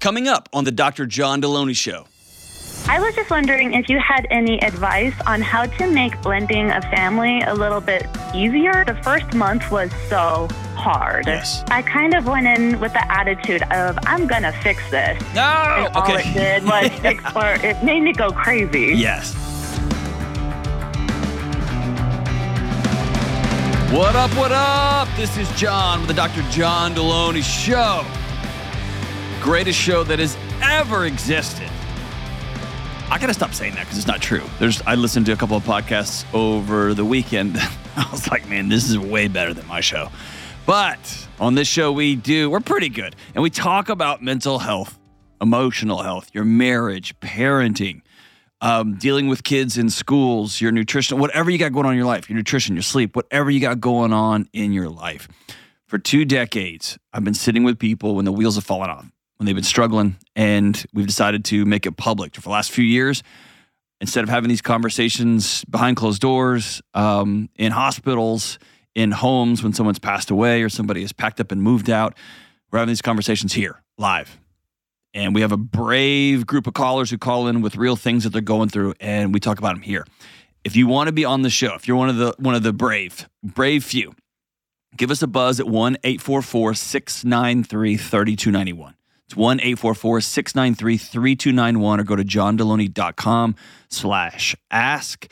coming up on the Dr. John Deloney Show. I was just wondering if you had any advice on how to make blending a family a little bit easier. The first month was so hard. Yes. I kind of went in with the attitude of, I'm going to fix this. No! And all it did was it made me go crazy. Yes. What up, what up? This is John with the Dr. John Deloney Show. Greatest show that has ever existed. I gotta stop saying that because it's not true. I listened to a couple of podcasts over the weekend. I was like, man, this is way better than my show. But on this show, we're pretty good. And we talk about mental health, emotional health, your marriage, parenting, dealing with kids in schools, your nutrition, whatever you got going on in your life, your nutrition, your sleep, whatever you got going on in your life. For 2 decades, I've been sitting with people when the wheels have fallen off, when they've been struggling, and we've decided to make it public. For the last few years, instead of having these conversations behind closed doors, in hospitals, in homes when someone's passed away or somebody has packed up and moved out, we're having these conversations here, live. And we have a brave group of callers who call in with real things that they're going through, and we talk about them here. If you want to be on the show, if you're one of the brave few, give us a buzz at 1-844-693-3291. It's 1-844-693-3291, or go to johndeloney.com/ask.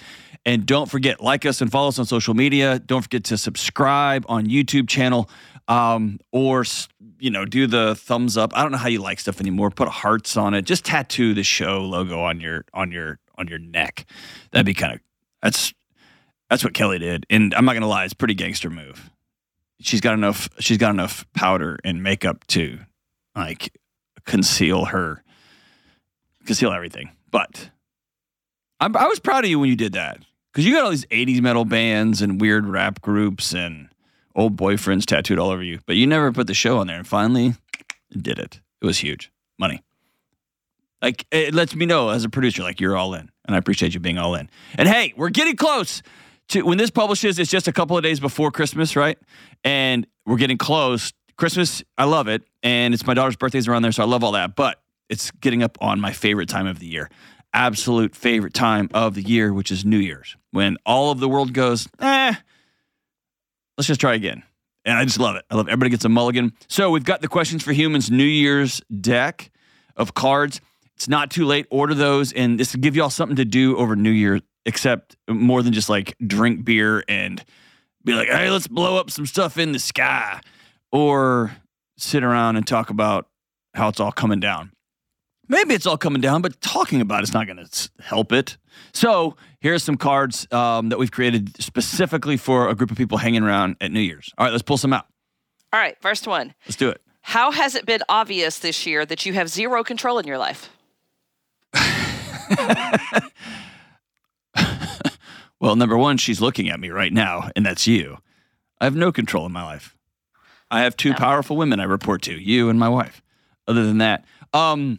And don't forget, like us and follow us on social media. Don't forget to subscribe on YouTube channel, or, do the thumbs up. I don't know how you like stuff anymore. Put hearts on it. Just tattoo the show logo on your neck. That'd be that's what Kelly did. And I'm not going to lie, it's a pretty gangster move. She's got enough powder and makeup to conceal everything. But I was proud of you when you did that, because you got all these 80s metal bands and weird rap groups and old boyfriends tattooed all over you, but you never put the show on there, and finally did it. It was huge. Money. Like, it lets me know as a producer, like, you're all in, and I appreciate you being all in. And hey, we're getting close to when this publishes. It's just a couple of days before Christmas, right? And we're getting close. Christmas, I love it, and it's my daughter's birthday's around there, so I love all that, but it's getting up on my favorite time of the year. Absolute favorite time of the year, which is New Year's, when all of the world goes, let's just try again. And I just love it. I love everybody gets a mulligan. So we've got the Questions for Humans New Year's deck of cards. It's not too late. Order those, and this will give you all something to do over New Year, except more than just like drink beer and be like, hey, let's blow up some stuff in the sky, or sit around and talk about how it's all coming down. Maybe it's all coming down, but talking about it's not going to help it. So here's some cards that we've created specifically for a group of people hanging around at New Year's. All right, let's pull some out. All right, first one. Let's do it. How has it been obvious this year that you have zero control in your life? Well, number one, she's looking at me right now, and that's you. I have no control in my life. I have two powerful women I report to, you and my wife. Other than that, I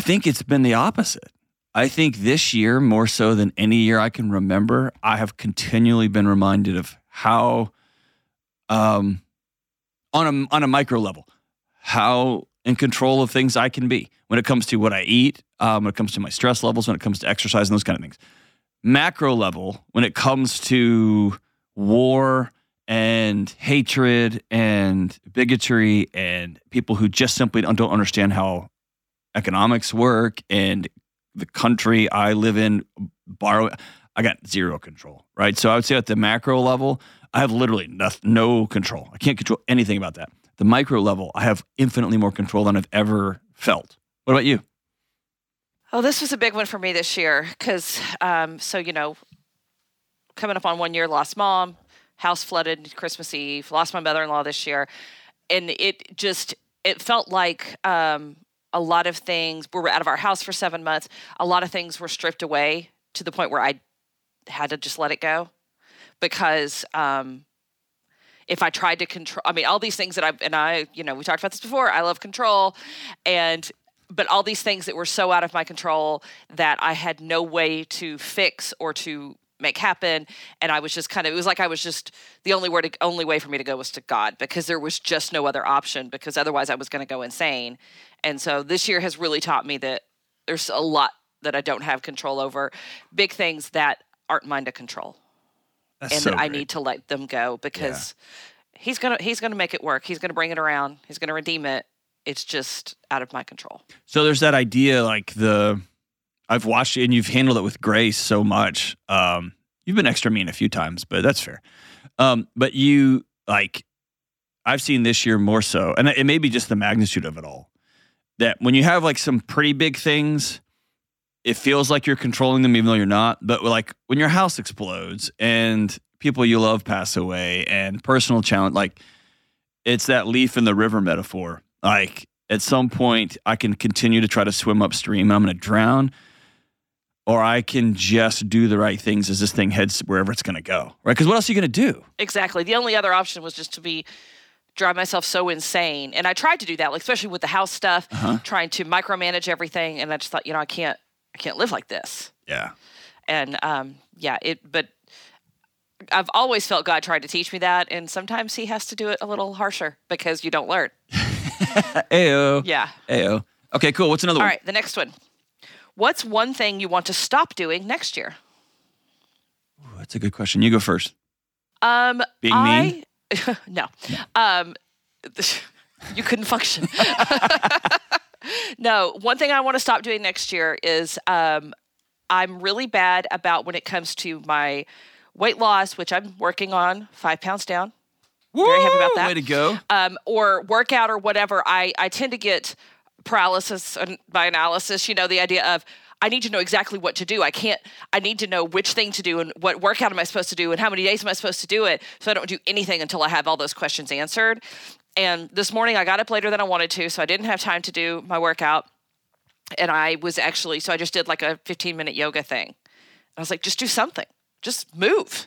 think it's been the opposite. I think this year, more so than any year I can remember, I have continually been reminded of how, on a micro level, how in control of things I can be when it comes to what I eat, when it comes to my stress levels, when it comes to exercise and those kind of things. Macro level, when it comes to war and hatred and bigotry and people who just simply don't understand how economics work and the country I live in, I got zero control, right? So I would say at the macro level, I have literally no control. I can't control anything about that. The micro level, I have infinitely more control than I've ever felt. What about you? Oh, this was a big one for me this year because, coming up on 1 year, lost mom, house flooded Christmas Eve, lost my mother-in-law this year. And it felt like a lot of things, we were out of our house for 7 months. A lot of things were stripped away to the point where I had to just let it go. Because if I tried to control, all these things that we talked about this before, I love control. But all these things that were so out of my control that I had no way to fix or to make happen. And I was just kind of, it was like I was just, the only way for me to go was to God, because there was just no other option, because otherwise I was going to go insane. And so this year has really taught me that there's a lot that I don't have control over, big things that aren't mine to control. That's and so that I great. Need to let them go, because he's going to make it work. He's going to bring it around. He's going to redeem it. It's just out of my control. So there's that idea, like I've watched it and you've handled it with grace so much. You've been extra mean a few times, but that's fair. But you, like, I've seen this year more so, and it may be just the magnitude of it all, that when you have like some pretty big things, it feels like you're controlling them even though you're not. But like when your house explodes and people you love pass away and personal challenge, like it's that leaf in the river metaphor. Like at some point I can continue to try to swim upstream and I'm going to drown, or I can just do the right things as this thing heads wherever it's going to go, right? Because what else are you going to do? Exactly. The only other option was just to drive myself so insane. And I tried to do that, like especially with the house stuff, trying to micromanage everything. And I just thought, you know, I can't live like this. Yeah. And but I've always felt God tried to teach me that. And sometimes he has to do it a little harsher because you don't learn. Ayo. Yeah. Ayo. Okay, cool. What's another one? All right, the next one. What's one thing you want to stop doing next year? Ooh, that's a good question. You go first. Being mean? No. You couldn't function. No, one thing I want to stop doing next year is I'm really bad about when it comes to my weight loss, which I'm working on, 5 pounds down. Woo! Very happy about that. Way to go. Or workout or whatever. I tend to get paralysis by analysis, you know, the idea of I need to know exactly what to do. I need to know which thing to do and what workout am I supposed to do and how many days am I supposed to do it, so I don't do anything until I have all those questions answered. And this morning I got up later than I wanted to, so I didn't have time to do my workout. And I just did like a 15-minute yoga thing. I was like, just do something. Just move.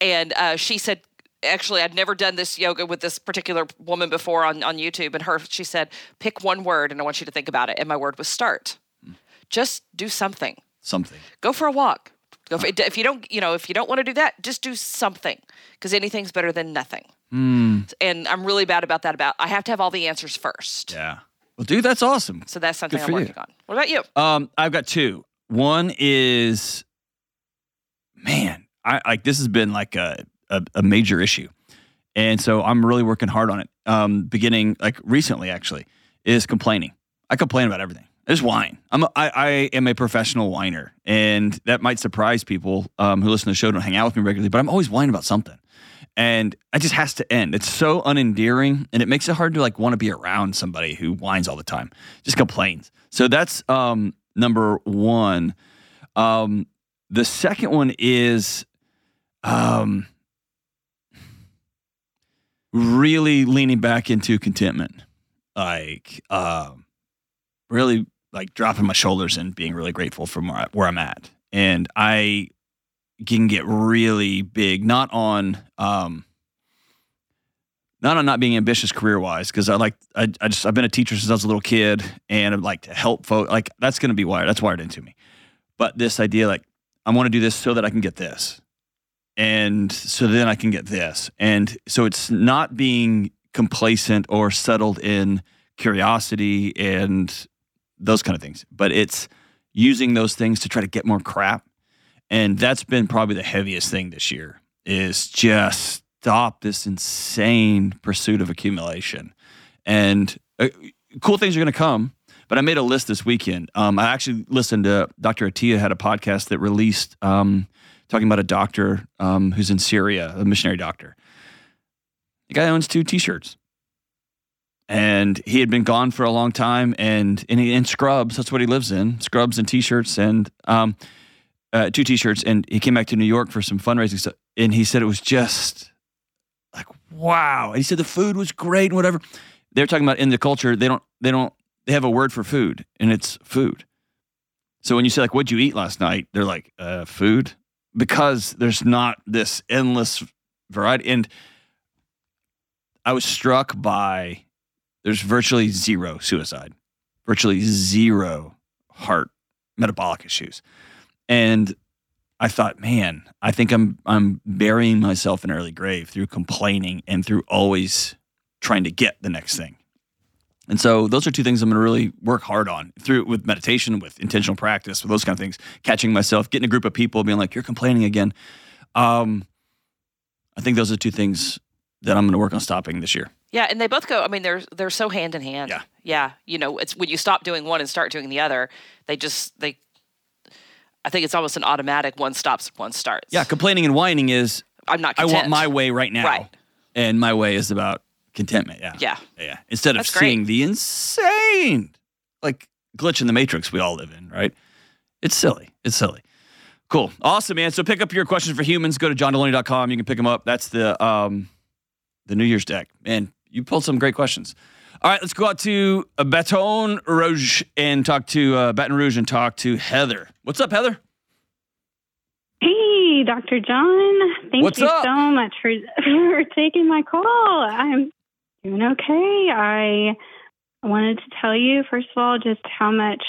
And she said, actually, I'd never done this yoga with this particular woman before on YouTube. And she said, pick one word and I want you to think about it. And my word was start. Just do something. Something. Go for a walk. If you don't want to do that, just do something, because anything's better than nothing. Mm. And I'm really bad about that. I have to have all the answers first. Yeah. Well, dude, that's awesome. So that's something I'm working on. What about you? I've got two. One is, man, this has been like a major issue. And so I'm really working hard on it. Beginning like recently, actually, is complaining. I complain about everything. I just whine. I am a professional whiner, and that might surprise people who listen to the show, don't hang out with me regularly, but I'm always whining about something. And it just has to end. It's so unendearing, and it makes it hard to like want to be around somebody who whines all the time, just complains. So that's number one. The second one is really leaning back into contentment, like really like dropping my shoulders and being really grateful for where I'm at. And I can get really big, not on not being ambitious career-wise, because I've been a teacher since I was a little kid, and I'd like to help folks. Like that's going to be wired. That's wired into me. But this idea, like I want to do this so that I can get this. And so then I can get this. And so it's not being complacent or settled in curiosity and those kind of things, but it's using those things to try to get more crap. And that's been probably the heaviest thing this year, is just stop this insane pursuit of accumulation. And cool things are going to come. But I made a list this weekend. I actually listened to Dr. Atiyah had a podcast that released talking about a doctor who's in Syria, a missionary doctor. The guy owns 2 T-shirts. And he had been gone for a long time, and in scrubs, that's what he lives in, scrubs and T-shirts, and 2 T-shirts. And he came back to New York for some fundraising stuff. And he said it was just like, wow. And he said the food was great and whatever. They were talking about in the culture, they have a word for food, and it's food. So when you say like, what'd you eat last night? They're like, food? Because there's not this endless variety. And I was struck by there's virtually zero suicide, virtually zero heart metabolic issues. And I thought, man, I think I'm burying myself in an early grave through complaining and through always trying to get the next thing. And so those are two things I'm going to really work hard on through with meditation, with intentional practice, with those kind of things, catching myself, getting a group of people, being like, you're complaining again. I think those are two things that I'm going to work on stopping this year. Yeah, and they both go, I mean, they're so hand in hand. Yeah. Yeah, you know, it's when you stop doing one and start doing the other, I think it's almost an automatic one stops, one starts. Yeah, complaining and whining is, I'm not content. I want my way right now. Right. And my way is about contentment, yeah. Yeah. Yeah. Instead of seeing the insane, like, glitch in the matrix we all live in, right? It's silly. Cool. Awesome, man. So pick up your Questions for Humans. Go to johndelony.com. You can pick them up. That's the New Year's deck. Man, you pulled some great questions. All right, let's go out to Baton Rouge and talk to Heather. What's up, Heather? Hey, Dr. John. Thank you so much for taking my call. I'm doing okay. I wanted to tell you, first of all, just how much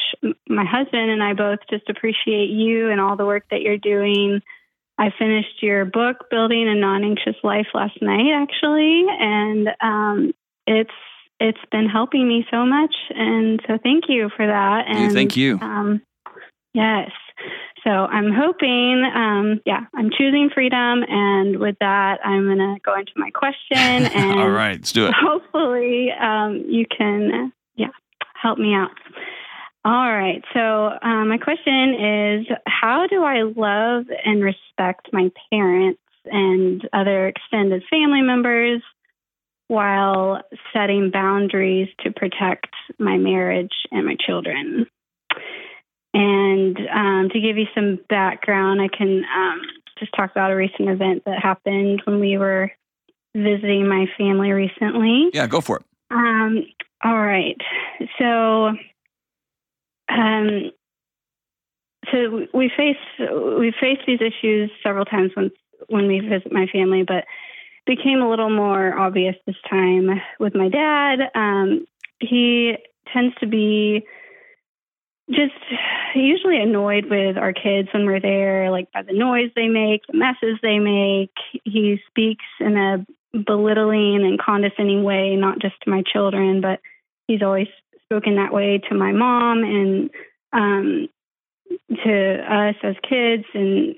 my husband and I both just appreciate you and all the work that you're doing. I finished your book, Building a Non-Anxious Life, last night, actually, and it's been helping me so much, and so thank you for that. And thank you. Yes. So I'm hoping, I'm choosing freedom, and with that, I'm going to go into my question. And all right, let's do it. Hopefully, you can, help me out. All right, so my question is, how do I love and respect my parents and other extended family members while setting boundaries to protect my marriage and my children? And to give you some background, I can just talk about a recent event that happened when we were visiting my family recently. Yeah, go for it. All right, so... So we face these issues several times when we visit my family, but became a little more obvious this time with my dad. He tends to be just usually annoyed with our kids when we're there, like by the noise they make, the messes they make. He speaks in a belittling and condescending way, not just to my children, but he's always spoken that way to my mom and to us as kids and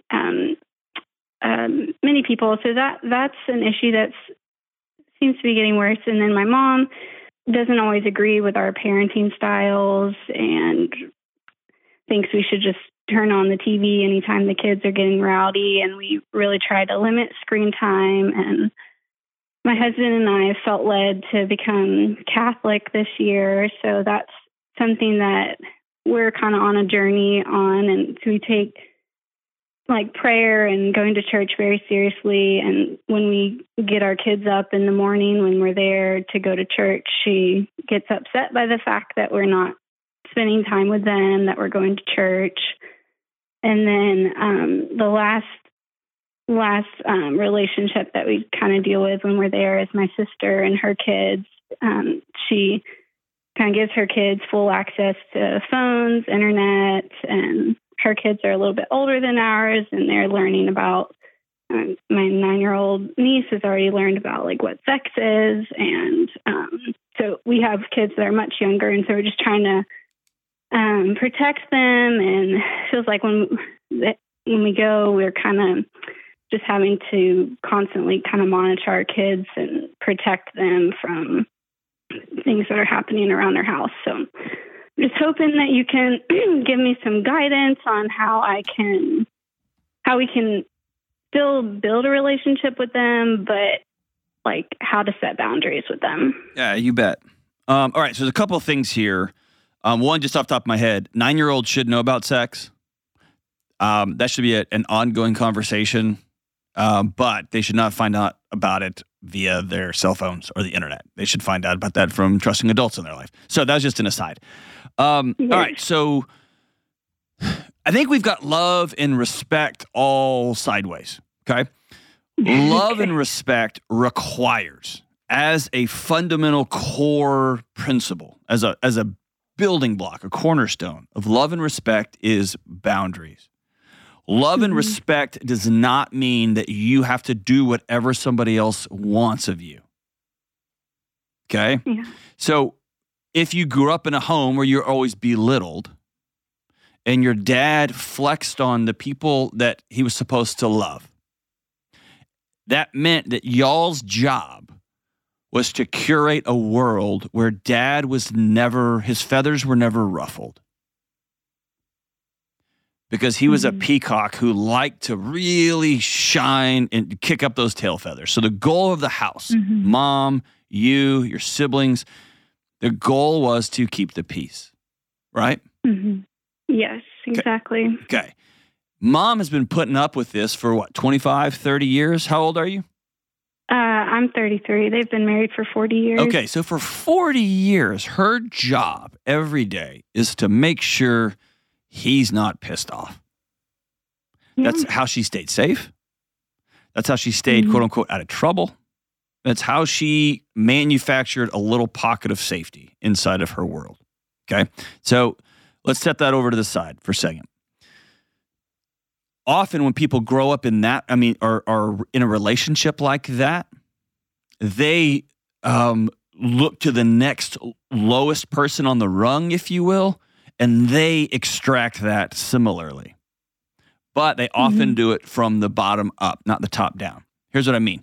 many people. So that's an issue that seems to be getting worse. And then my mom doesn't always agree with our parenting styles and thinks we should just turn on the TV anytime the kids are getting rowdy. And we really try to limit screen time. And my husband and I felt led to become Catholic this year, so that's something that we're kind of on a journey on, and so we take like prayer and going to church very seriously, and when we get our kids up in the morning when we're there to go to church, she gets upset by the fact that we're not spending time with them, that we're going to church. And then the last relationship that we kind of deal with when we're there is my sister and her kids. She kind of gives her kids full access to phones, internet, and her kids are a little bit older than ours, and they're learning about, my 9-year-old niece has already learned about like what sex is. And so we have kids that are much younger, and so we're just trying to protect them. And it feels like when we go, we're kind of just having to constantly kind of monitor our kids and protect them from things that are happening around their house. So I'm just hoping that you can give me some guidance on how we can still build a relationship with them, but like how to set boundaries with them. Yeah, you bet. All right. So there's a couple of things here. One, just off the top of my head, 9-year-olds should know about sex. That should be an ongoing conversation. But they should not find out about it via their cell phones or the internet. They should find out about that from trusting adults in their life. So that was just an aside. Yes. All right, so I think we've got love and respect all sideways, okay? Love and respect requires, as a fundamental core principle, as a building block, a cornerstone of love and respect, is boundaries. Love and respect does not mean that you have to do whatever somebody else wants of you. Okay? Yeah. So if you grew up in a home where you're always belittled and your dad flexed on the people that he was supposed to love, that meant that y'all's job was to curate a world where dad was never, his feathers were never ruffled. Because he was a peacock who liked to really shine and kick up those tail feathers. So the goal of the house, mom, you, your siblings, the goal was to keep the peace, right? Yes, exactly. Okay. Mom has been putting up with this for what, 25, 30 years? How old are you? I'm 33. They've been married for 40 years. Okay, so for 40 years, her job every day is to make sure he's not pissed off. Yeah. That's how she stayed safe. That's how she stayed, quote unquote, out of trouble. That's how she manufactured a little pocket of safety inside of her world. Okay, so let's set that over to the side for a second. Often when people grow up in that, I mean, are in a relationship like that, they look to the next lowest person on the rung, if you will, and they extract that similarly. But they often do it from the bottom up, not the top down. Here's what I mean.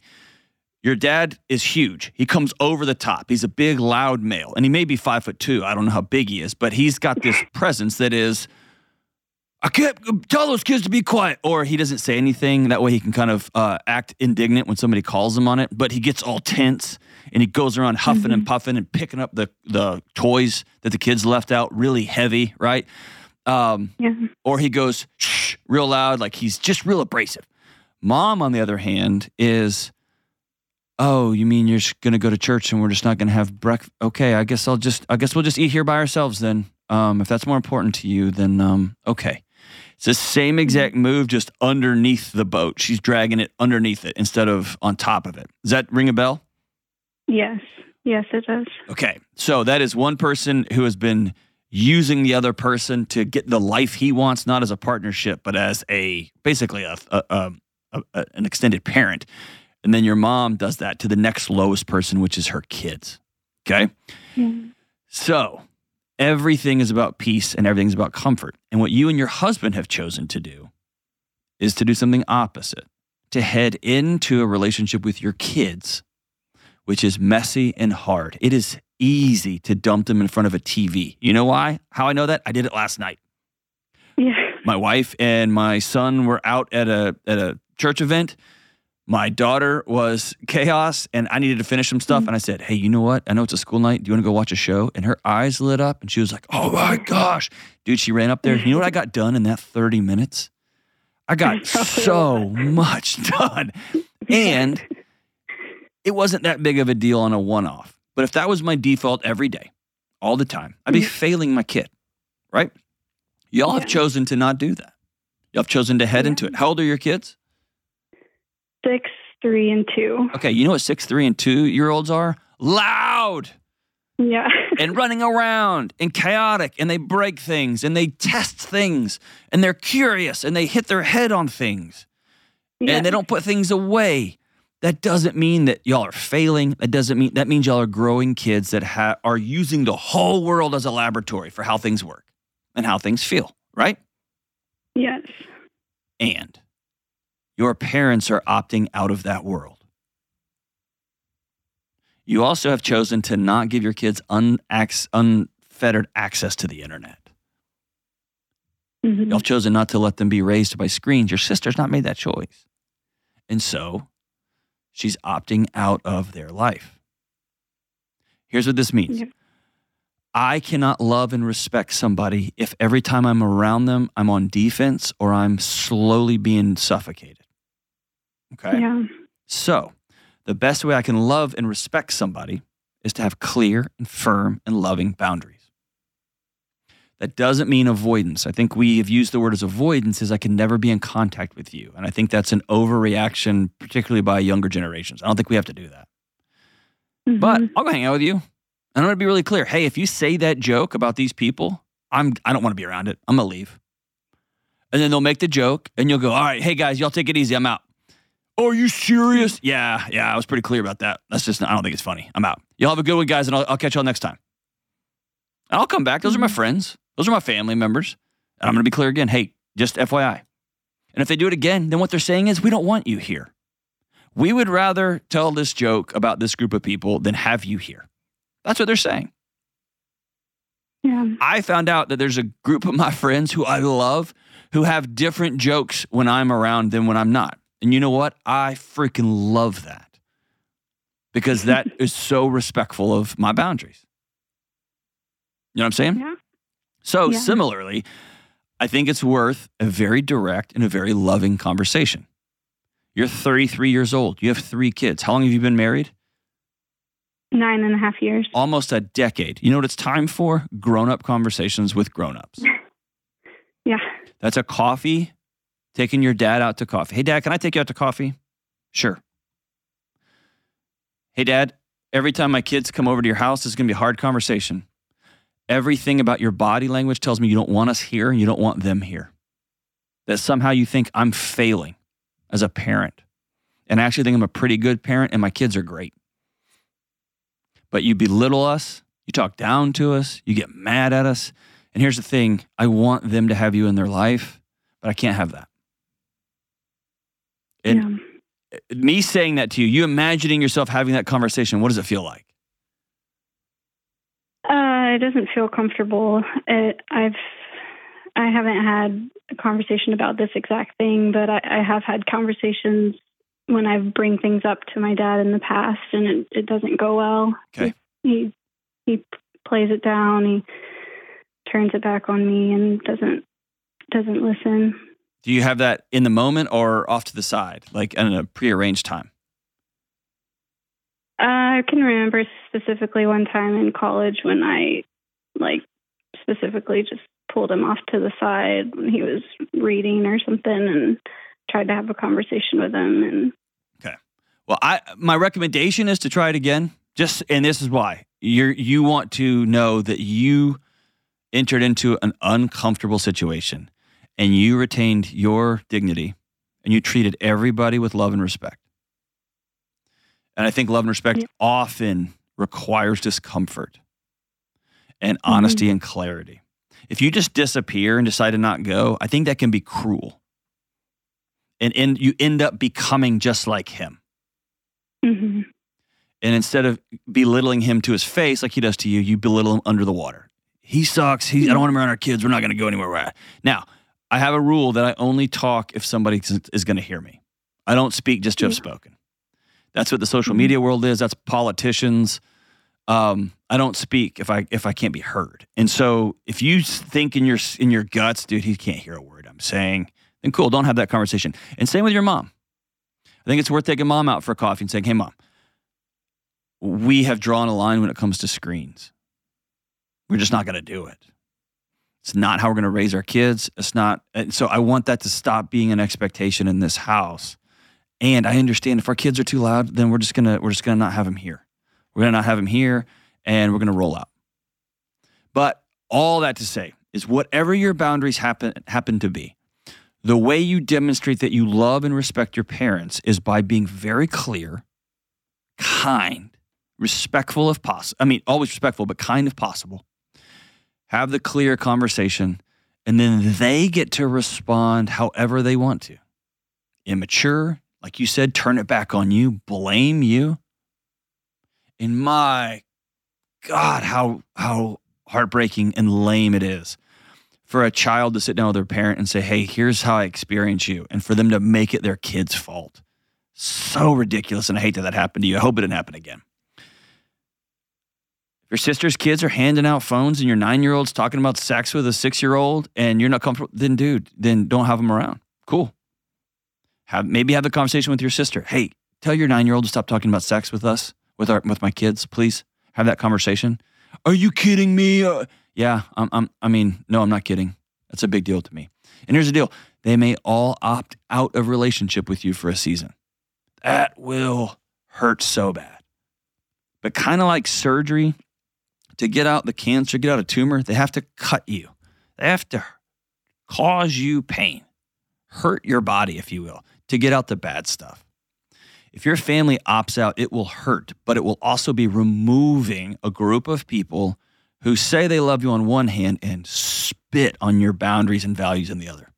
Your dad is huge. He comes over the top. He's a big, loud male, and he may be 5'2". I don't know how big he is, but he's got this presence that is, I can't tell those kids to be quiet. Or he doesn't say anything. That way he can kind of act indignant when somebody calls him on it. But he gets all tense and he goes around huffing and puffing and picking up the toys that the kids left out really heavy, right? Or he goes shh real loud, like he's just real abrasive. Mom, on the other hand, is, oh, you mean you're going to go to church and we're just not going to have breakfast? Okay, I guess we'll just eat here by ourselves then. If that's more important to you, then okay. It's the same exact move, just underneath the boat. She's dragging it underneath it instead of on top of it. Does that ring a bell? Yes. Yes, it does. Okay. So that is one person who has been using the other person to get the life he wants, not as a partnership, but as an extended parent. And then your mom does that to the next lowest person, which is her kids. Okay? Yeah. So everything is about peace and everything's about comfort. And what you and your husband have chosen to do is to do something opposite, to head into a relationship with your kids, which is messy and hard. It is easy to dump them in front of a TV. You know why? How I know that? I did it last night. Yeah. My wife and my son were out at a church event. My daughter was chaos, and I needed to finish some stuff. And I said, hey, you know what? I know it's a school night. Do you want to go watch a show? And her eyes lit up, and she was like, oh, my gosh. Dude, she ran up there. You know what I got done in that 30 minutes? I got so much done. And it wasn't that big of a deal on a one-off. But if that was my default every day, all the time, I'd be failing my kid, right? Y'all have chosen to not do that. Y'all have chosen to head into it. How old are your kids? 6, 3, and 2. Okay, you know what 6, 3, and 2-year-olds are? Loud. Yeah. And running around and chaotic, and they break things and they test things and they're curious and they hit their head on things and they don't put things away. That doesn't mean that y'all are failing. That means y'all are growing kids that are using the whole world as a laboratory for how things work and how things feel, right? Yes. And your parents are opting out of that world. You also have chosen to not give your kids unfettered access to the internet. Y'all have chosen not to let them be raised by screens. Your sister's not made that choice. And so she's opting out of their life. Here's what this means. I cannot love and respect somebody if every time I'm around them, I'm on defense or I'm slowly being suffocated. Okay? Yeah. So the best way I can love and respect somebody is to have clear and firm and loving boundaries. That doesn't mean avoidance. I think we have used the word as avoidance is I can never be in contact with you. And I think that's an overreaction, particularly by younger generations. I don't think we have to do that. But I'll go hang out with you. And I'm going to be really clear. Hey, if you say that joke about these people, I don't want to be around it. I'm going to leave. and then they'll make the joke, and you'll go, all right, hey, guys, y'all take it easy. I'm out. Oh, are you serious? Yeah, I was pretty clear about that. That's just not, I don't think it's funny. I'm out. Y'all have a good one, guys, and I'll catch y'all next time. And I'll come back. Those are my friends. Those are my family members. And I'm going to be clear again. Hey, just FYI. And if they do it again, then what they're saying is, we don't want you here. We would rather tell this joke about this group of people than have you here. That's what they're saying. Yeah. I found out that there's a group of my friends who I love who have different jokes when I'm around than when I'm not. And you know what? I freaking love that because that is so respectful of my boundaries. You know what I'm saying? Yeah. So similarly, I think it's worth a very direct and a very loving conversation. You're 33 years old. You have 3 kids. How long have you been married? 9.5 years. Almost a decade. You know what it's time for? Grown-up conversations with grown-ups. Yeah. That's a coffee, taking your dad out to coffee. Hey, Dad, can I take you out to coffee? Sure. Hey, Dad, every time my kids come over to your house, it's going to be a hard conversation. Everything about your body language tells me you don't want us here and you don't want them here. That somehow you think I'm failing as a parent. And I actually think I'm a pretty good parent and my kids are great. But you belittle us, you talk down to us, you get mad at us. And here's the thing, I want them to have you in their life, but I can't have that. And me saying that to you, you imagining yourself having that conversation, what does it feel like? It doesn't feel comfortable. I haven't had a conversation about this exact thing, but I have had conversations when I bring things up to my dad in the past, and it doesn't go well. Okay. He plays it down. He turns it back on me and doesn't listen. Do you have that in the moment or off to the side, like at a prearranged time? I can remember specifically one time in college when I, specifically just pulled him off to the side when he was reading or something and tried to have a conversation with him. And okay. Well, my recommendation is to try it again. And this is why. You want to know that you entered into an uncomfortable situation and you retained your dignity and you treated everybody with love and respect. And I think love and respect often requires discomfort and honesty and clarity. If you just disappear and decide to not go, I think that can be cruel. And you end up becoming just like him. Mm-hmm. And instead of belittling him to his face like he does to you, you belittle him under the water. He sucks. I don't want him around our kids. We're not going to go anywhere. Right. Now, I have a rule that I only talk if somebody is going to hear me. I don't speak just to have spoken. That's what the social media world is. That's politicians. I don't speak if I can't be heard. And so if you think in your guts, dude, he can't hear a word I'm saying, then cool, don't have that conversation. And same with your mom. I think it's worth taking mom out for a coffee and saying, hey, Mom, we have drawn a line when it comes to screens. We're just not going to do it. It's not how we're going to raise our kids. It's not. And so I want that to stop being an expectation in this house. And I understand if our kids are too loud, then we're just gonna not have them here. We're gonna not have them here, and we're gonna roll out. But all that to say is, whatever your boundaries happen to be, the way you demonstrate that you love and respect your parents is by being very clear, kind, respectful if possible. I mean, always respectful, but kind if possible. Have the clear conversation, and then they get to respond however they want to. Immature. Like you said, turn it back on you, blame you. And my God, how heartbreaking and lame it is for a child to sit down with their parent and say, hey, here's how I experience you. And for them to make it their kid's fault. So ridiculous. And I hate that happened to you. I hope it didn't happen again. If your sister's kids are handing out phones and your 9-year-old's talking about sex with a 6-year-old and you're not comfortable, then dude, then don't have them around. Cool. Maybe have the conversation with your sister. Hey, tell your 9-year-old to stop talking about sex with us, with my kids, please. Have that conversation. Are you kidding me? No, I'm not kidding. That's a big deal to me. And here's the deal. They may all opt out of relationship with you for a season. That will hurt so bad. But kind of like surgery, to get out the cancer, get out a tumor, they have to cut you. They have to cause you pain, hurt your body, if you will, to get out the bad stuff. If your family opts out, it will hurt, but it will also be removing a group of people who say they love you on one hand and spit on your boundaries and values on the other.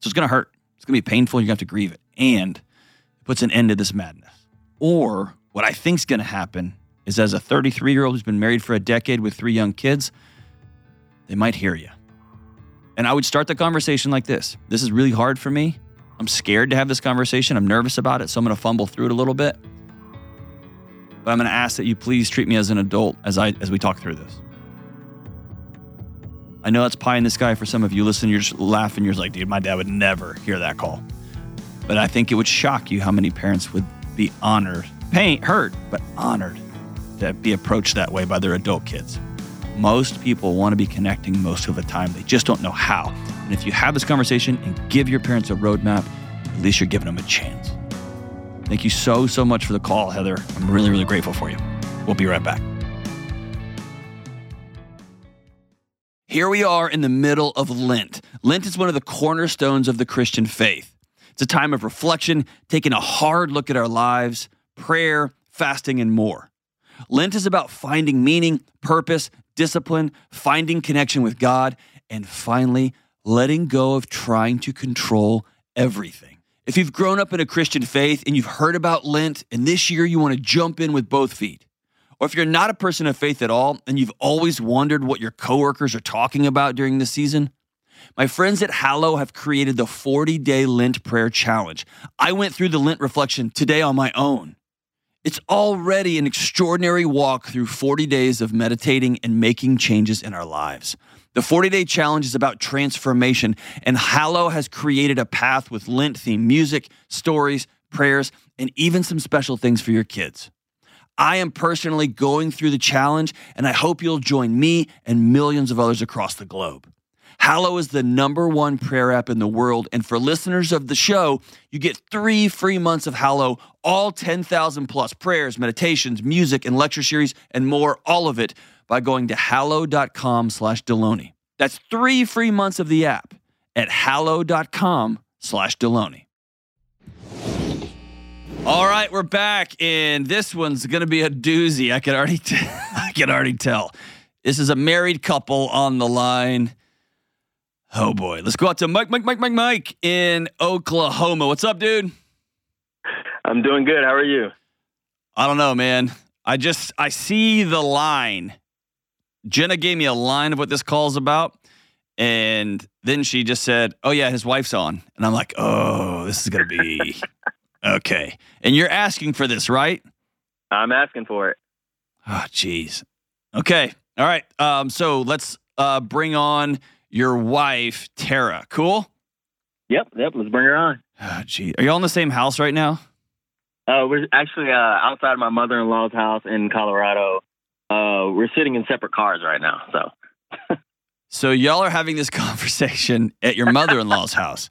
So it's going to hurt. It's going to be painful. You're going to have to grieve it. And it puts an end to this madness. Or what I think is going to happen is, as a 33-year-old who's been married for a decade with 3 young kids, they might hear you. And I would start the conversation like this. This is really hard for me. I'm scared to have this conversation. I'm nervous about it, so I'm going to fumble through it a little bit. But I'm going to ask that you please treat me as an adult as we talk through this. I know that's pie in the sky for some of you. Listen, you're just laughing. You're just like, dude, my dad would never hear that call. But I think it would shock you how many parents would be honored, hurt, but honored to be approached that way by their adult kids. Most people want to be connecting most of the time. They just don't know how. And if you have this conversation and give your parents a roadmap, at least you're giving them a chance. Thank you so, so much for the call, Heather. I'm really, really grateful for you. We'll be right back. Here we are in the middle of Lent. Lent is one of the cornerstones of the Christian faith. It's a time of reflection, taking a hard look at our lives, prayer, fasting, and more. Lent is about finding meaning, purpose, discipline, finding connection with God, and finally, letting go of trying to control everything. If you've grown up in a Christian faith and you've heard about Lent, and this year you want to jump in with both feet, or if you're not a person of faith at all and you've always wondered what your coworkers are talking about during this season, my friends at Hallow have created the 40-day Lent Prayer Challenge. I went through the Lent reflection today on my own. It's already an extraordinary walk through 40 days of meditating and making changes in our lives. The 40-day challenge is about transformation, and Hallow has created a path with Lent-themed music, stories, prayers, and even some special things for your kids. I am personally going through the challenge, and I hope you'll join me and millions of others across the globe. Hallow is the #1 prayer app in the world, and for listeners of the show, you get 3 free months of Hallow, all 10,000 plus prayers, meditations, music, and lecture series, and more, all of it, by going to hallow.com/Deloney. That's 3 free months of the app at hallow.com/Deloney. All right, we're back, and this one's going to be a doozy. I can already tell. This is a married couple on the line. Oh, boy. Let's go out to Mike in Oklahoma. What's up, dude? I'm doing good. How are you? I don't know, man. I see the line. Jenna gave me a line of what this call's about, and then she just said, oh, yeah, his wife's on. And I'm like, oh, this is going to be... Okay. And you're asking for this, right? I'm asking for it. Oh, geez. Okay. All right. So let's bring on your wife, Tara. Cool? Yep. Let's bring her on. Oh, geez. Are you all in the same house right now? We're actually outside my mother-in-law's house in Colorado. We're sitting in separate cars right now. So, so y'all are having this conversation at your mother-in-law's house.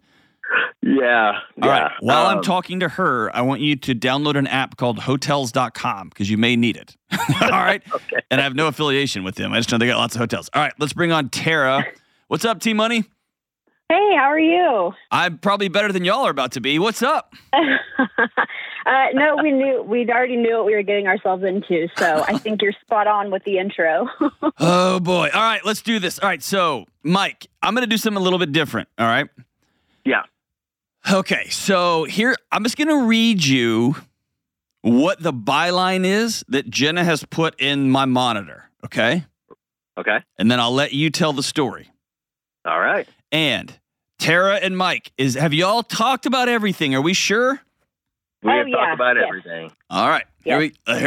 Yeah. All right. While I'm talking to her, I want you to download an app called Hotels.com because you may need it. All right. Okay. And I have no affiliation with them. I just know they got lots of hotels. All right. Let's bring on Tara. What's up, T Money? Hey, how are you? I'm probably better than y'all are about to be. What's up? No, we already knew what we were getting ourselves into. So I think you're spot on with the intro. Oh, boy. All right. Let's do this. All right. So, Mike, I'm going to do something a little bit different. All right. Yeah. Okay, so here, I'm just going to read you what the byline is that Jenna has put in my monitor, okay? Okay. And then I'll let you tell the story. All right. And Tara and Mike, have you all talked about everything? Are we sure? We have talked about everything. All right, here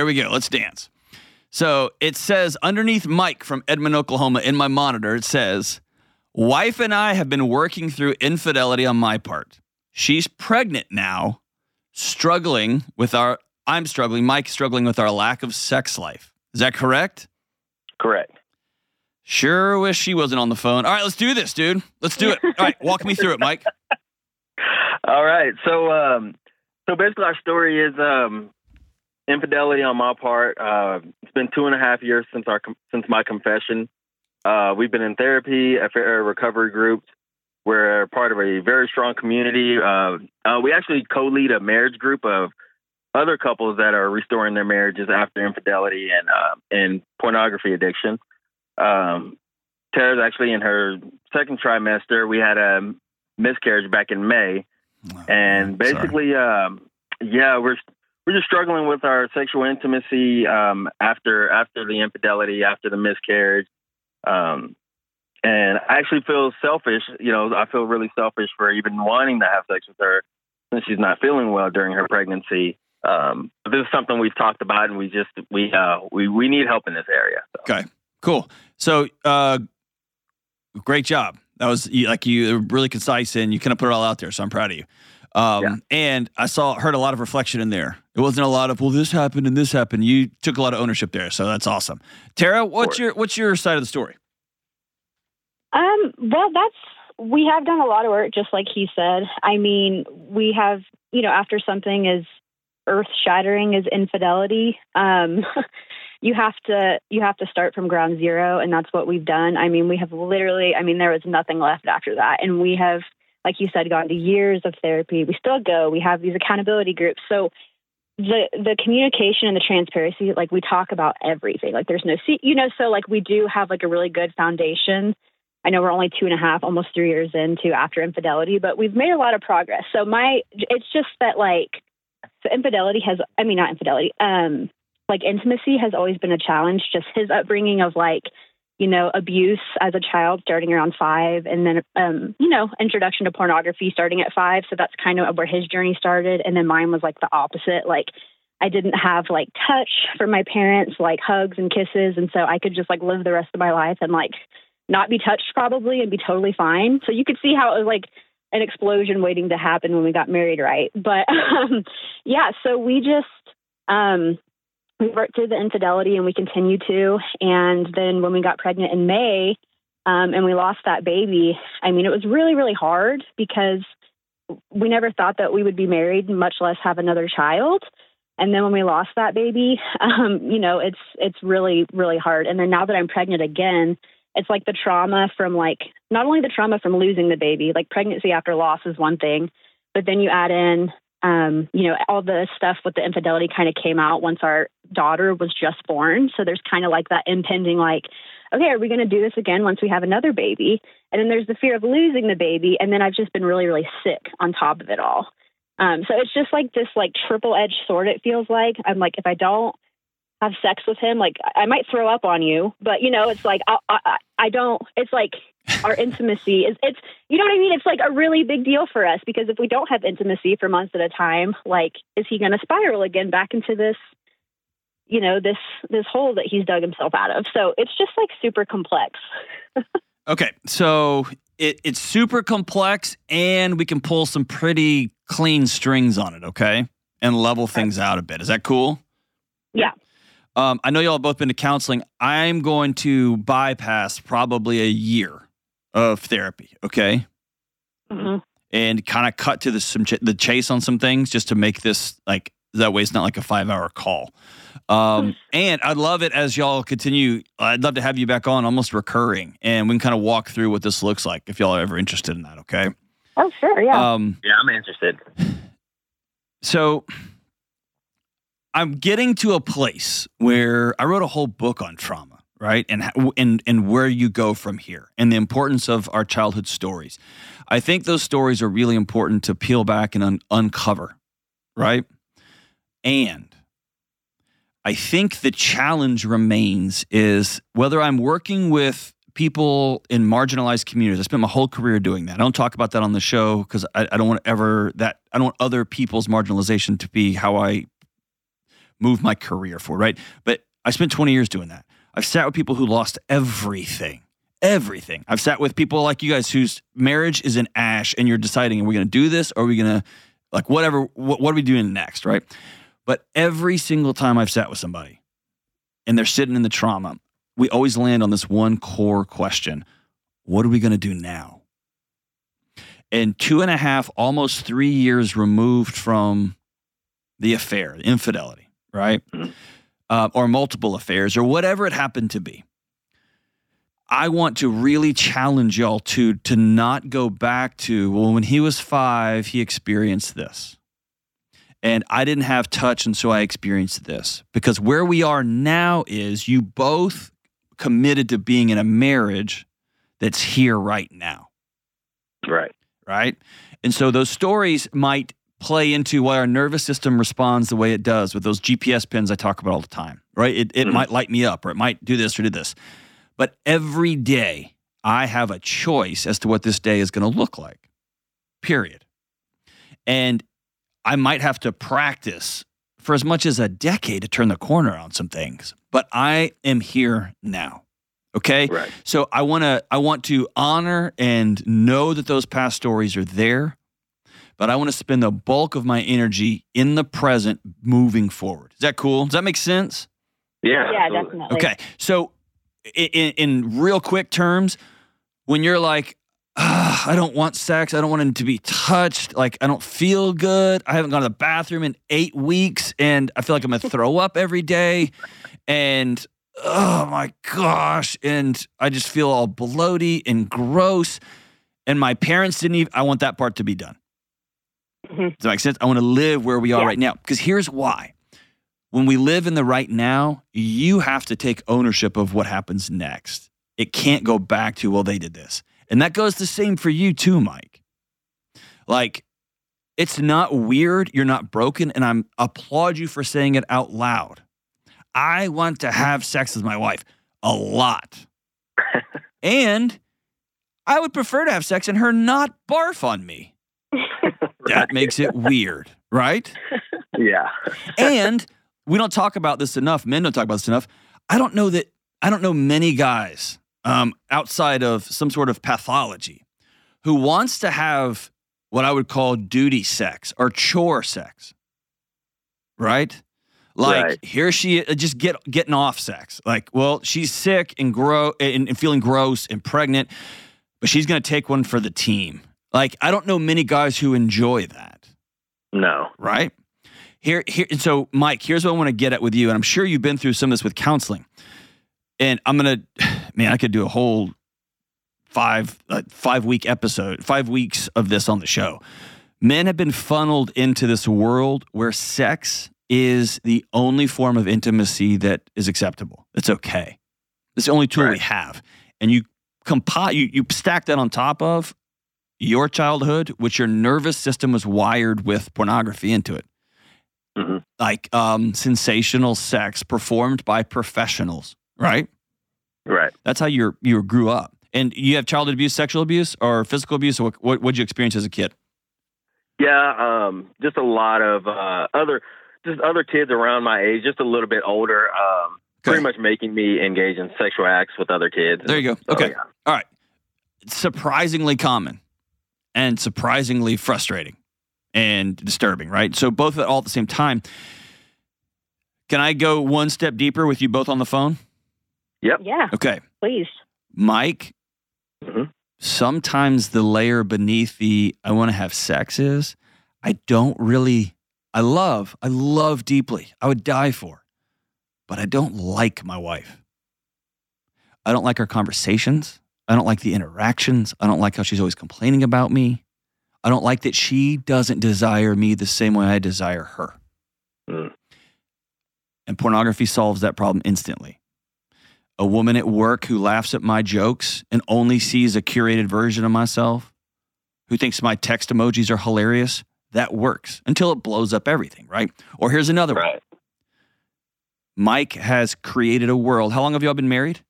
we go. Let's dance. So it says, underneath Mike from Edmond, Oklahoma, in my monitor, it says, wife and I have been working through infidelity on my part. She's pregnant now, Mike's struggling with our lack of sex life. Is that correct? Correct. Sure wish she wasn't on the phone. All right, let's do this, dude. Let's do it. All right, walk me through it, Mike. All right, so basically our story is infidelity on my part. It's been 2.5 years since my confession. We've been in therapy, a recovery group. We're part of a very strong community. We actually co-lead a marriage group of other couples that are restoring their marriages after infidelity and pornography addiction. Tara's actually in her second trimester. We had a miscarriage back in May, and basically, we're just struggling with our sexual intimacy after the infidelity, after the miscarriage. And I actually feel selfish. You know, I feel really selfish for even wanting to have sex with her since she's not feeling well during her pregnancy. But this is something we've talked about, and we need help in this area. So. Okay, cool. So, great job. That was you were really concise, and you kind of put it all out there. So I'm proud of you. And I heard a lot of reflection in there. It wasn't a lot of, well, this happened and this happened. You took a lot of ownership there. So that's awesome. Tara, what's your side of the story? Well, we have done a lot of work, just like he said. I mean, we have, after something as earth shattering as infidelity, you have to start from ground zero. And that's what we've done. I mean, we have literally, there was nothing left after that. And we have, like you said, gone to years of therapy. We still go. We have these accountability groups. So the communication and the transparency, we talk about everything. There's no, so we do have a really good foundation. I know we're only 2.5, almost 3 years into after infidelity, but we've made a lot of progress. So it's just that the infidelity has, not infidelity, intimacy has always been a challenge. Just his upbringing of abuse as a child starting around 5, and then, introduction to pornography starting at 5. So that's kind of where his journey started. And then mine was the opposite. I didn't have touch from my parents, hugs and kisses. And so I could just live the rest of my life and not be touched probably and be totally fine. So you could see how it was an explosion waiting to happen when we got married. Right. But so we just, we worked through the infidelity, and we continue to. And then when we got pregnant in May, and we lost that baby, it was really, really hard because we never thought that we would be married, much less have another child. And then when we lost that baby, it's really, really hard. And then now that I'm pregnant again, it's the trauma from not only the trauma from losing the baby, pregnancy after loss is one thing, but then you add in, all the stuff with the infidelity kind of came out once our daughter was just born. So there's kind of that impending, okay, are we going to do this again once we have another baby? And then there's the fear of losing the baby. And then I've just been really, really sick on top of it all. So it's just this triple-edged sword, it feels like. I'm if I don't have sex with him, I might throw up on you. But, it's I don't, it's our intimacy is you know what I mean? It's a really big deal for us, because if we don't have intimacy for months at a time, is he going to spiral again back into this, this hole that he's dug himself out of? So it's just super complex. Okay. So it's super complex, and we can pull some pretty clean strings on it. Okay. And level things out a bit. Is that cool? Yeah. I know y'all have both been to counseling. I'm going to bypass probably a year of therapy, okay? Mm-hmm. And kind of cut to the chase on some things, just to make this that way it's not a 5-hour call. And I'd love it as y'all continue. I'd love to have you back on almost recurring, and we can kind of walk through what this looks like if y'all are ever interested in that, okay? Oh, sure, yeah. I'm interested. So I'm getting to a place where I wrote a whole book on trauma, right? And where you go from here, and the importance of our childhood stories. I think those stories are really important to peel back and uncover, right? And I think the challenge remains is whether I'm working with people in marginalized communities. I spent my whole career doing that. I don't talk about that on the show because I don't want I don't want other people's marginalization to be how I move my career for, right? But I spent 20 years doing that. I've sat with people who lost everything. I've sat with people like you guys whose marriage is in ash, and you're deciding, are we going to do this? Or are we going to whatever, what are we doing next, right? But every single time I've sat with somebody and they're sitting in the trauma, we always land on this one core question. What are we going to do now? And 2.5, almost 3 years removed from the affair, the infidelity, right? Or multiple affairs, or whatever it happened to be. I want to really challenge y'all to not go back to, well, when he was 5, he experienced this. And I didn't have touch, and so I experienced this. Because where we are now is you both committed to being in a marriage that's here right now. Right. Right? And so those stories might play into why our nervous system responds the way it does with those GPS pins I talk about all the time. Right? It might light me up, or it might do this or do this. But every day I have a choice as to what this day is going to look like, period. And I might have to practice for as much as a decade to turn the corner on some things, but I am here now. Okay? Right. So I want to honor and know that those past stories are there, but I want to spend the bulk of my energy in the present moving forward. Is that cool? Does that make sense? Yeah. Yeah, definitely. Okay. So in real quick terms, when you're like, I don't want sex, I don't want him to be touched, like I don't feel good, I haven't gone to the bathroom in 8 weeks, and I feel like I'm going to throw up every day, and oh my gosh, and I just feel all bloaty and gross, and my parents didn't even, I want that part to be done. Mm-hmm. Does that make sense? I want to live where we are right now, because here's why. When we live in the right now, you have to take ownership of what happens next. It can't go back to, well, they did this. And that goes the same for you too, Mike. Like, it's not weird. You're not broken. And I applaud you for saying it out loud. I want to have sex with my wife a lot. And I would prefer to have sex and her not barf on me. That makes it weird, right? Yeah. And we don't talk about this enough. Men don't talk about this enough. I don't know many guys outside of some sort of pathology who wants to have what I would call duty sex or chore sex, right? Like here she is, just getting off sex. Like, well, she's sick and feeling gross and pregnant, but she's going to take one for the team. Like, I don't know many guys who enjoy that. No. Right? Here, and so, Mike, here's what I want to get at with you, and I'm sure you've been through some of this with counseling. And I'm going to, man, I could do a whole 5 weeks of this on the show. Men have been funneled into this world where sex is the only form of intimacy that is acceptable. It's okay. It's the only tool we have. And you you stack that on top of your childhood, which your nervous system was wired with pornography into it. Mm-hmm. Like sensational sex performed by professionals, right? Right. That's how you grew up. And you have childhood abuse, sexual abuse, or physical abuse? Or what did you experience as a kid? Yeah, just a lot of other kids around my age, just a little bit older, pretty much making me engage in sexual acts with other kids. There you go. So, okay. Yeah. All right. Surprisingly common and surprisingly frustrating. And disturbing, right? So both all at the same time. Can I go one step deeper with you both on the phone? Yep. Yeah. Okay. Please. Mike, sometimes the layer beneath the I want to have sex is I don't really, I love deeply. I would die for, but I don't like my wife. I don't like our conversations. I don't like the interactions. I don't like how she's always complaining about me. I don't like that she doesn't desire me the same way I desire her. Mm. And pornography solves that problem instantly. A woman at work who laughs at my jokes and only sees a curated version of myself, who thinks my text emojis are hilarious, that works until it blows up everything, right? Or here's another one. Mike has created a world. How long have y'all been married?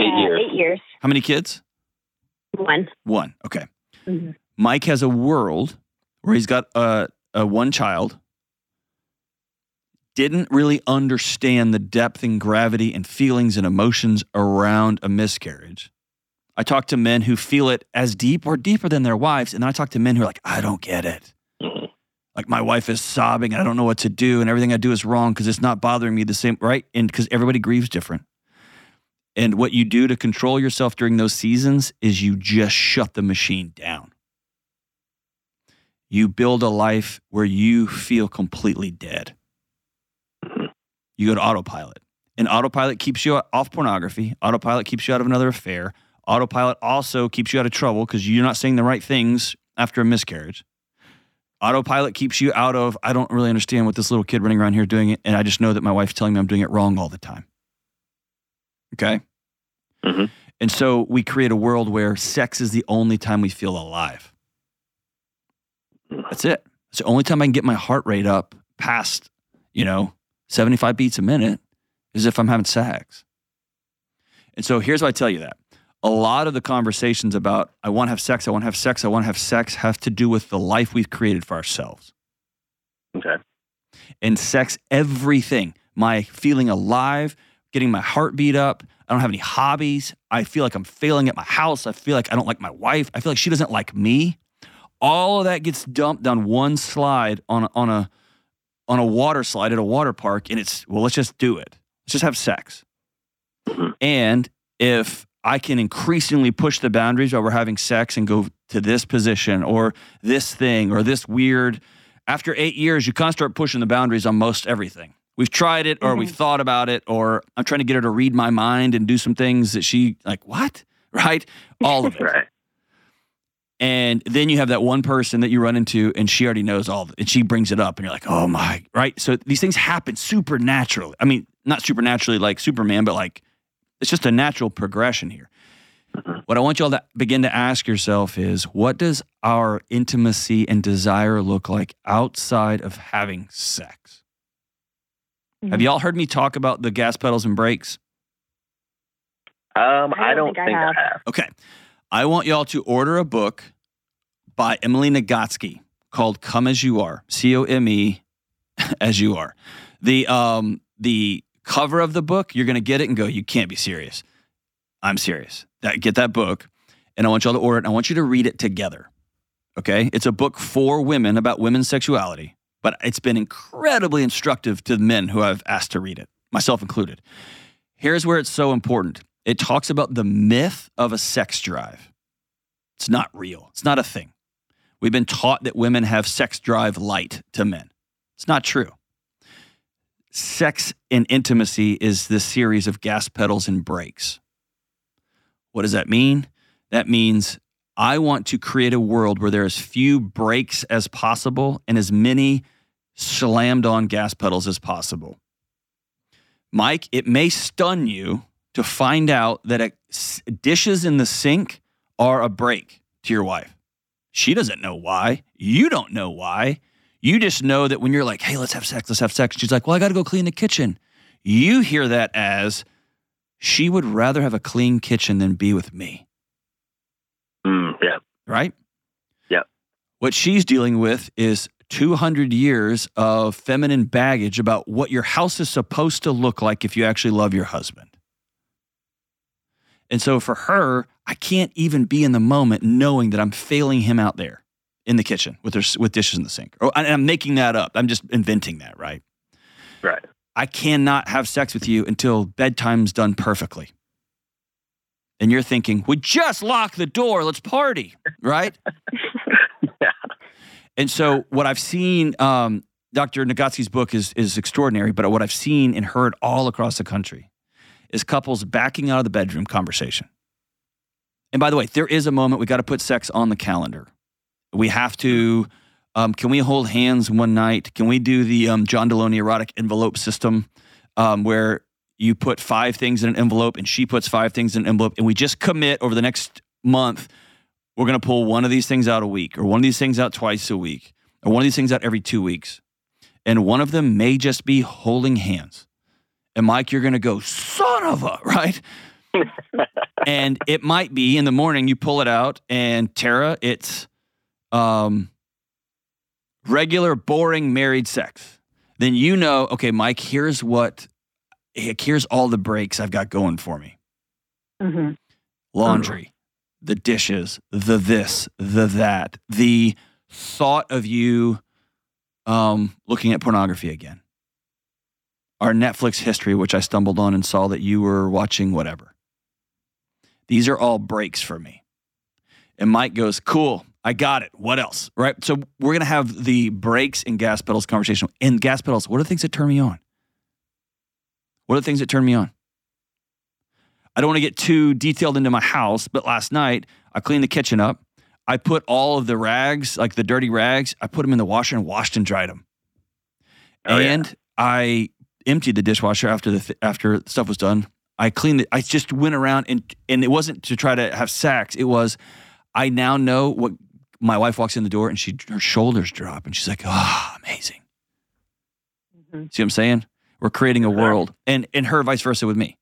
8 years. 8 years. How many kids? One. Okay. Mm-hmm. Mike has a world where he's got a one child, didn't really understand the depth and gravity and feelings and emotions around a miscarriage. I talk to men who feel it as deep or deeper than their wives, and then I talk to men who are like, I don't get it. Mm-hmm. Like, my wife is sobbing, and I don't know what to do, and everything I do is wrong because it's not bothering me the same, right? And because everybody grieves different. And what you do to control yourself during those seasons is you just shut the machine down. You build a life where you feel completely dead. You go to autopilot. And autopilot keeps you off pornography. Autopilot keeps you out of another affair. Autopilot also keeps you out of trouble because you're not saying the right things after a miscarriage. Autopilot keeps you out of, I don't really understand what this little kid running around here doing it, and I just know that my wife's telling me I'm doing it wrong all the time. Okay? Mm-hmm. And so we create a world where sex is the only time we feel alive. That's it. It's the only time I can get my heart rate up past, 75 beats a minute is if I'm having sex. And so here's why I tell you that. A lot of the conversations about I want to have sex have to do with the life we've created for ourselves. Okay. And sex, everything, my feeling alive, getting my heartbeat up, I don't have any hobbies, I feel like I'm failing at my house, I feel like I don't like my wife, I feel like she doesn't like me. All of that gets dumped on one slide on a water slide at a water park, and it's, well, let's just do it. Let's just have sex. Mm-hmm. And if I can increasingly push the boundaries while we're having sex and go to this position or this thing or this weird. After 8 years, you kind of start pushing the boundaries on most everything. We've tried it or mm-hmm. we've thought about it, or I'm trying to get her to read my mind and do some things that she like, what? Right? All of it. Right. And then you have that one person that you run into and she already knows all of it and she brings it up and you're like, oh my, right? So these things happen supernaturally. I mean, not supernaturally like Superman, but like, it's just a natural progression here. Mm-hmm. What I want you all to begin to ask yourself is, what does our intimacy and desire look like outside of having sex? Mm-hmm. Have y'all heard me talk about the gas pedals and brakes? I don't think I have. Okay. I want y'all to order a book by Emily Nagoski called Come As You Are, COME As You Are. The cover of the book, you're going to get it and go, you can't be serious. I'm serious. Get that book. And I want y'all to order it. And I want you to read it together. Okay. It's a book for women about women's sexuality, but it's been incredibly instructive to the men who I've asked to read it, myself included. Here's where it's so important. It talks about the myth of a sex drive. It's not real. It's not a thing. We've been taught that women have sex drive light to men. It's not true. Sex and intimacy is this series of gas pedals and brakes. What does that mean? That means I want to create a world where there are as few brakes as possible and as many slammed on gas pedals as possible. Mike, it may stun you to find out that dishes in the sink are a brake to your wife. She doesn't know why. You don't know why. You just know that when you're like, hey, let's have sex. She's like, well, I got to go clean the kitchen. You hear that as she would rather have a clean kitchen than be with me. Yeah. Right? Yeah. What she's dealing with is 200 years of feminine baggage about what your house is supposed to look like if you actually love your husband. And so for her, I can't even be in the moment knowing that I'm failing him out there in the kitchen with dishes in the sink. And I'm making that up. I'm just inventing that, right? Right. I cannot have sex with you until bedtime's done perfectly. And you're thinking, we just lock the door. Let's party, right? Yeah. And so what I've seen, Dr. Nagoski's book is extraordinary, but what I've seen and heard all across the country is couples backing out of the bedroom conversation. And by the way, there is a moment we got to put sex on the calendar. We have to, can we hold hands one night? Can we do the John Deloney erotic envelope system where you put 5 things in an envelope and she puts 5 things in an envelope and we just commit over the next month, we're going to pull one of these things out a week or one of these things out twice a week or one of these things out every 2 weeks. And one of them may just be holding hands. And Mike, you're going to go, son of a, right? And it might be in the morning you pull it out and Tara, it's regular, boring, married sex. Then you know, okay, Mike, here's all the breaks I've got going for me. Mm-hmm. Laundry, the dishes, the this, the that, the thought of you looking at pornography again. Our Netflix history, which I stumbled on and saw that you were watching whatever. These are all breaks for me. And Mike goes, cool. I got it. What else? Right? So we're going to have the brakes and gas pedals conversation. And gas pedals, what are the things that turn me on? What are the things that turn me on? I don't want to get too detailed into my house, but last night I cleaned the kitchen up. I put all of the rags, like the dirty rags, I put them in the washer and washed and dried them. And I emptied the dishwasher after stuff was done. I cleaned it. I just went around and it wasn't to try to have sex. It was, I now know what my wife walks in the door and her shoulders drop and she's like, oh, amazing. Mm-hmm. See what I'm saying? We're creating a world, and her vice versa with me.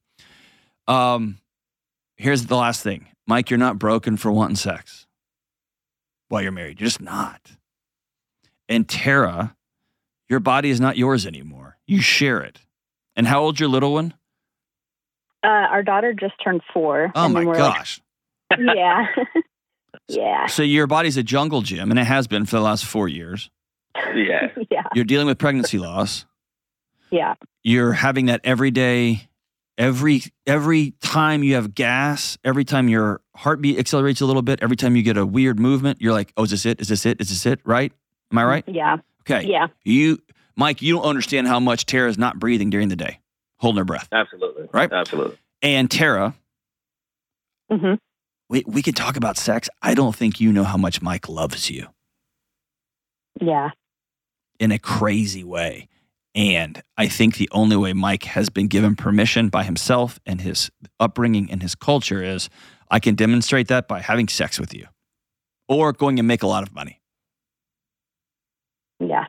Here's the last thing. Mike, you're not broken for wanting sex while you're married. You're just not. And Tara, your body is not yours anymore. You share it. And how old's your little one? Our daughter just turned 4. Oh my gosh. Like, yeah. Yeah. So your body's a jungle gym, and it has been for the last 4 years. Yeah. Yeah. You're dealing with pregnancy loss. Yeah. You're having that every day. Every time you have gas, every time your heartbeat accelerates a little bit, every time you get a weird movement, you're like, oh, is this it? Is this it? Is this it? Right? Am I right? Yeah. Okay. Yeah. Mike, you don't understand how much Tara's not breathing during the day, holding her breath. Absolutely. Right? Absolutely. And Tara, mm-hmm. we could talk about sex. I don't think you know how much Mike loves you. Yeah. In a crazy way. And I think the only way Mike has been given permission by himself and his upbringing and his culture is I can demonstrate that by having sex with you or going and make a lot of money. Yeah.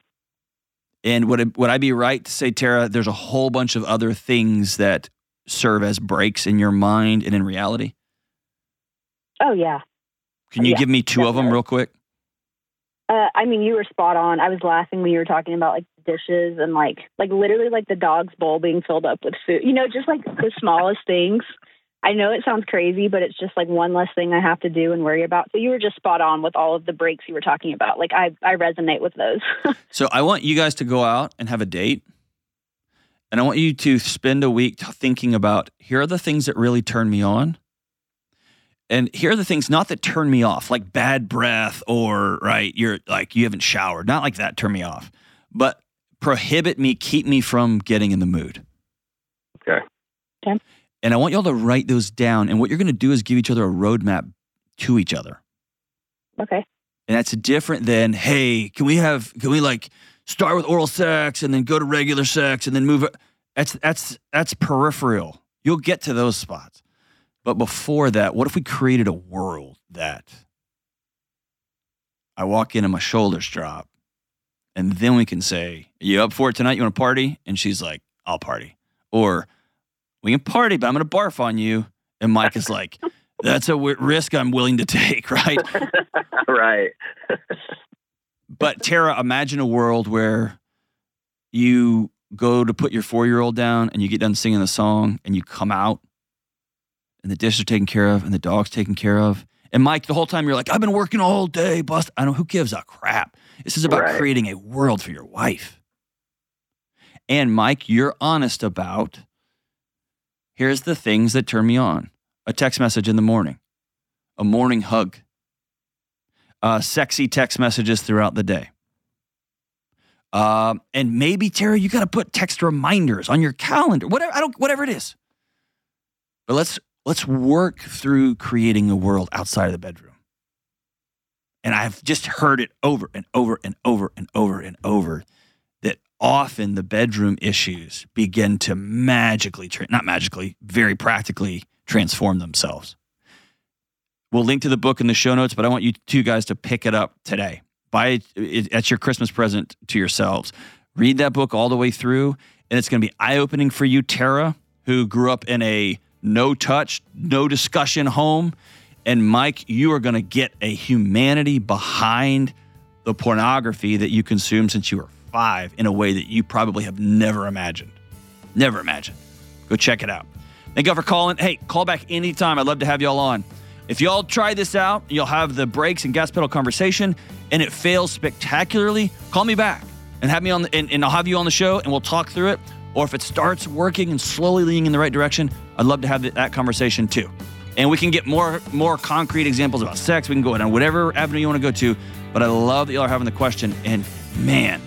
And would I be right to say, Tara, there's a whole bunch of other things that serve as breaks in your mind and in reality? Oh, yeah. Can you give me two of them real quick? I mean, you were spot on. I was laughing when you were talking about like dishes and like literally like the dog's bowl being filled up with food. You know, just like the smallest things. I know it sounds crazy, but it's just like one less thing I have to do and worry about. So you were just spot on with all of the breaks you were talking about. Like I resonate with those. So I want you guys to go out and have a date. And I want you to spend a week thinking about, here are the things that really turn me on. And here are the things not that turn me off, like bad breath or, right, you're like, you haven't showered. Not like that turn me off, but prohibit me, keep me from getting in the mood. Okay. And I want y'all to write those down. And what you're going to do is give each other a roadmap to each other. Okay. And that's different than, hey, can we like start with oral sex and then go to regular sex and then move? That's peripheral. You'll get to those spots. But before that, what if we created a world that I walk in and my shoulders drop, and then we can say, are you up for it tonight? You want to party? And she's like, I'll party. Or we can party, but I'm going to barf on you. And Mike is like, that's a risk I'm willing to take, right? Right. But Tara, imagine a world where you go to put your 4-year-old down and you get done singing the song and you come out. And the dishes are taken care of, and the dog's taken care of. And Mike, the whole time you're like, I've been working all day, bust. I don't know, who gives a crap? This is about creating a world for your wife. And Mike, you're honest about, here's the things that turn me on. A text message in the morning. A morning hug. Sexy text messages throughout the day. And maybe, Tara, you got to put text reminders on your calendar. Whatever it is. But let's work through creating a world outside of the bedroom. And I've just heard it over and over and over and over and over that often the bedroom issues begin to very practically transform themselves. We'll link to the book in the show notes, but I want you two guys to pick it up today. Buy it at your Christmas present to yourselves. Read that book all the way through, and it's going to be eye-opening for you, Tara, who grew up in a no touch, no discussion home. And Mike, you are going to get a humanity behind the pornography that you consumed since you were 5 in a way that you probably have never imagined. Never imagined. Go check it out. Thank y'all for calling. Hey, call back anytime. I'd love to have y'all on. If y'all try this out, you'll have the brakes and gas pedal conversation and it fails spectacularly. Call me back and have me on and I'll have you on the show and we'll talk through it. Or if it starts working and slowly leaning in the right direction, I'd love to have that conversation too. And we can get more concrete examples about sex. We can go on whatever avenue you want to go to. But I love that y'all are having the question. And man,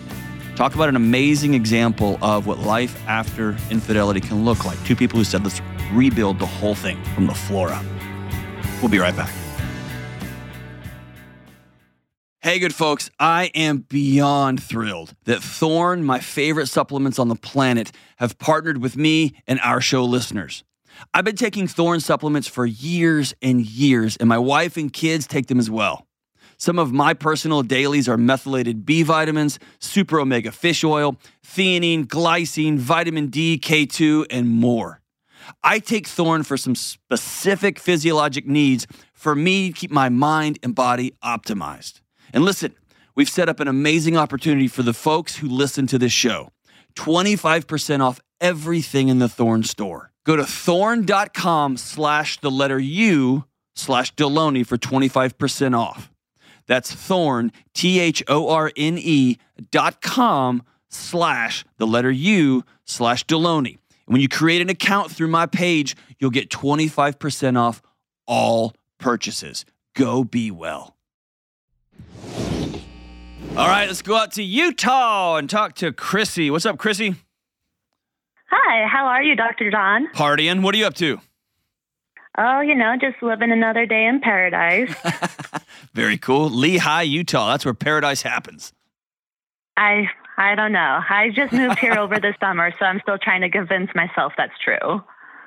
Talk about an amazing example of what life after infidelity can look like. Two people who said, let's rebuild the whole thing from the floor up. We'll be right back. Hey, good folks. I am beyond thrilled that Thorne, my favorite supplements on the planet, have partnered with me and our show listeners. I've been taking Thorne supplements for years and years, and my wife and kids take them as well. Some of my personal dailies are methylated B vitamins, super omega fish oil, theanine, glycine, vitamin D, K2, and more. I take Thorne for some specific physiologic needs for me to keep my mind and body optimized. And listen, we've set up an amazing opportunity for the folks who listen to this show. 25% off everything in the Thorne store. Go to Thorne.com/U/Deloney for 25% off. That's Thorne, Thorne.com/U/Deloney. And when you create an account through my page, you'll get 25% off all purchases. Go be well. All right, let's go out to Utah and talk to Chrissy. What's up, Chrissy? Hi, how are you, Dr. John? Partying. What are you up to? Oh, just living another day in paradise. Very cool. Lehi, Utah. That's where paradise happens. I don't know. I just moved here over the summer, so I'm still trying to convince myself that's true.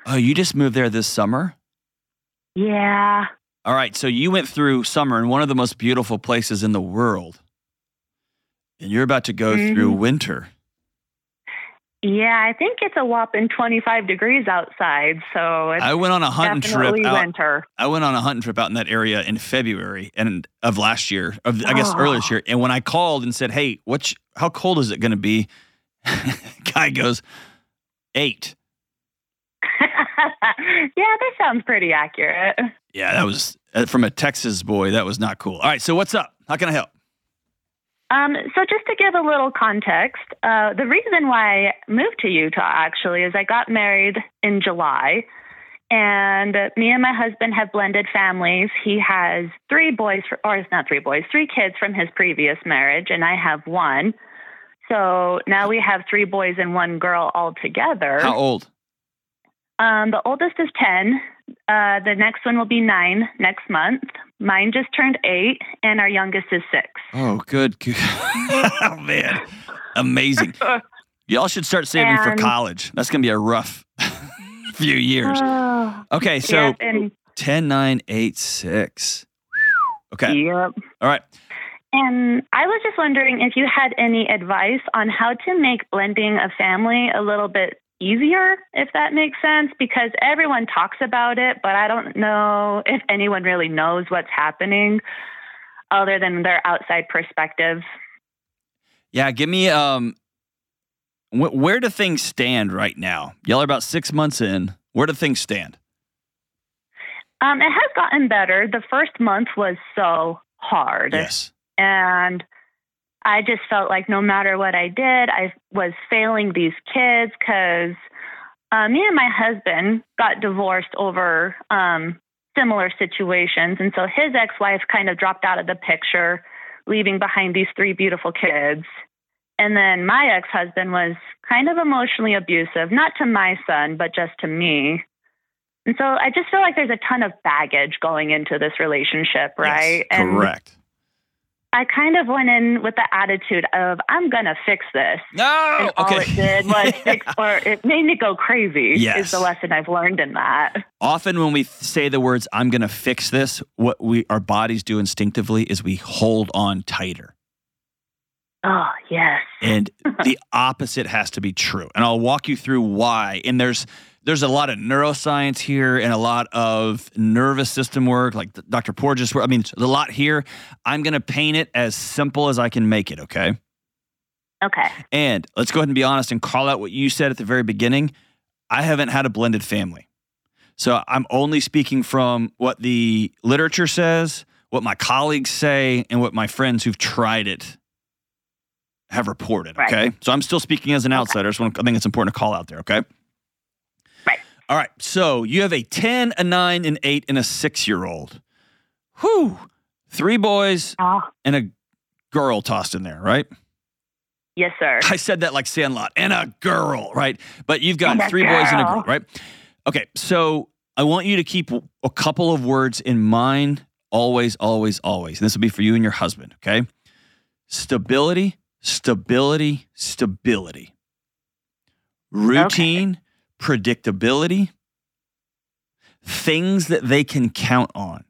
Oh, you just moved there this summer? Yeah. All right. So you went through summer in one of the most beautiful places in the world, and you're about to go through winter. Yeah, I think it's a whopping 25 degrees outside, so it's I went on a hunting trip out in that area in February earlier this year. And when I called and said, "Hey, how cold is it going to be?" Guy goes, 8. Yeah, that sounds pretty accurate. Yeah, that was from a Texas boy. That was not cool. All right, so what's up? How can I help? So just to give a little context, the reason why I moved to Utah, actually, is I got married in July, and me and my husband have blended families. He has 3 kids from his previous marriage, and I have 1. So now we have 3 boys and 1 girl all together. How old? The oldest is 10. The next one will be 9 next month. Mine just turned 8, and our youngest is 6. Oh, good. Oh, man. Amazing. Y'all should start saving for college. That's going to be a rough few years. Okay, so 10, 9, 8, 6. Okay. Yep. All right. And I was just wondering if you had any advice on how to make blending a family a little bit easier, if that makes sense, because everyone talks about it, but I don't know if anyone really knows what's happening other than their outside perspective. Yeah, give me, where do things stand right now? Y'all are about 6 months in. Where do things stand? It has gotten better. The first month was so hard. Yes. And I just felt like no matter what I did, I was failing these kids because me and my husband got divorced over similar situations. And so his ex-wife kind of dropped out of the picture, leaving behind these 3 beautiful kids. And then my ex-husband was kind of emotionally abusive, not to my son, but just to me. And so I just feel like there's a ton of baggage going into this relationship, right? Yes, correct. And I kind of went in with the attitude of, I'm going to fix this. No! And all it did was it made me go crazy, is the lesson I've learned in that. Often when we say the words, I'm going to fix this, what our bodies do instinctively is we hold on tighter. Oh, yes. And the opposite has to be true. And I'll walk you through why. And there's a lot of neuroscience here and a lot of nervous system work, like Dr. Porges. I mean, there's a lot here. I'm going to paint it as simple as I can make it, okay? Okay. And let's go ahead and be honest and call out what you said at the very beginning. I haven't had a blended family. So I'm only speaking from what the literature says, what my colleagues say, and what my friends who've tried it have reported, okay? Right. So I'm still speaking as an outsider. So I think it's important to call out there, okay? All right, so you have a 10, a 9, an 8, and a 6-year-old. Whew, 3 boys and a girl tossed in there, right? Yes, sir. I said that like Sandlot. And a girl, right? But you've got three boys and a girl, right? Okay, so I want you to keep a couple of words in mind always, always, always. And this will be for you and your husband, okay? Stability, stability, stability. Routine, predictability, things that they can count on.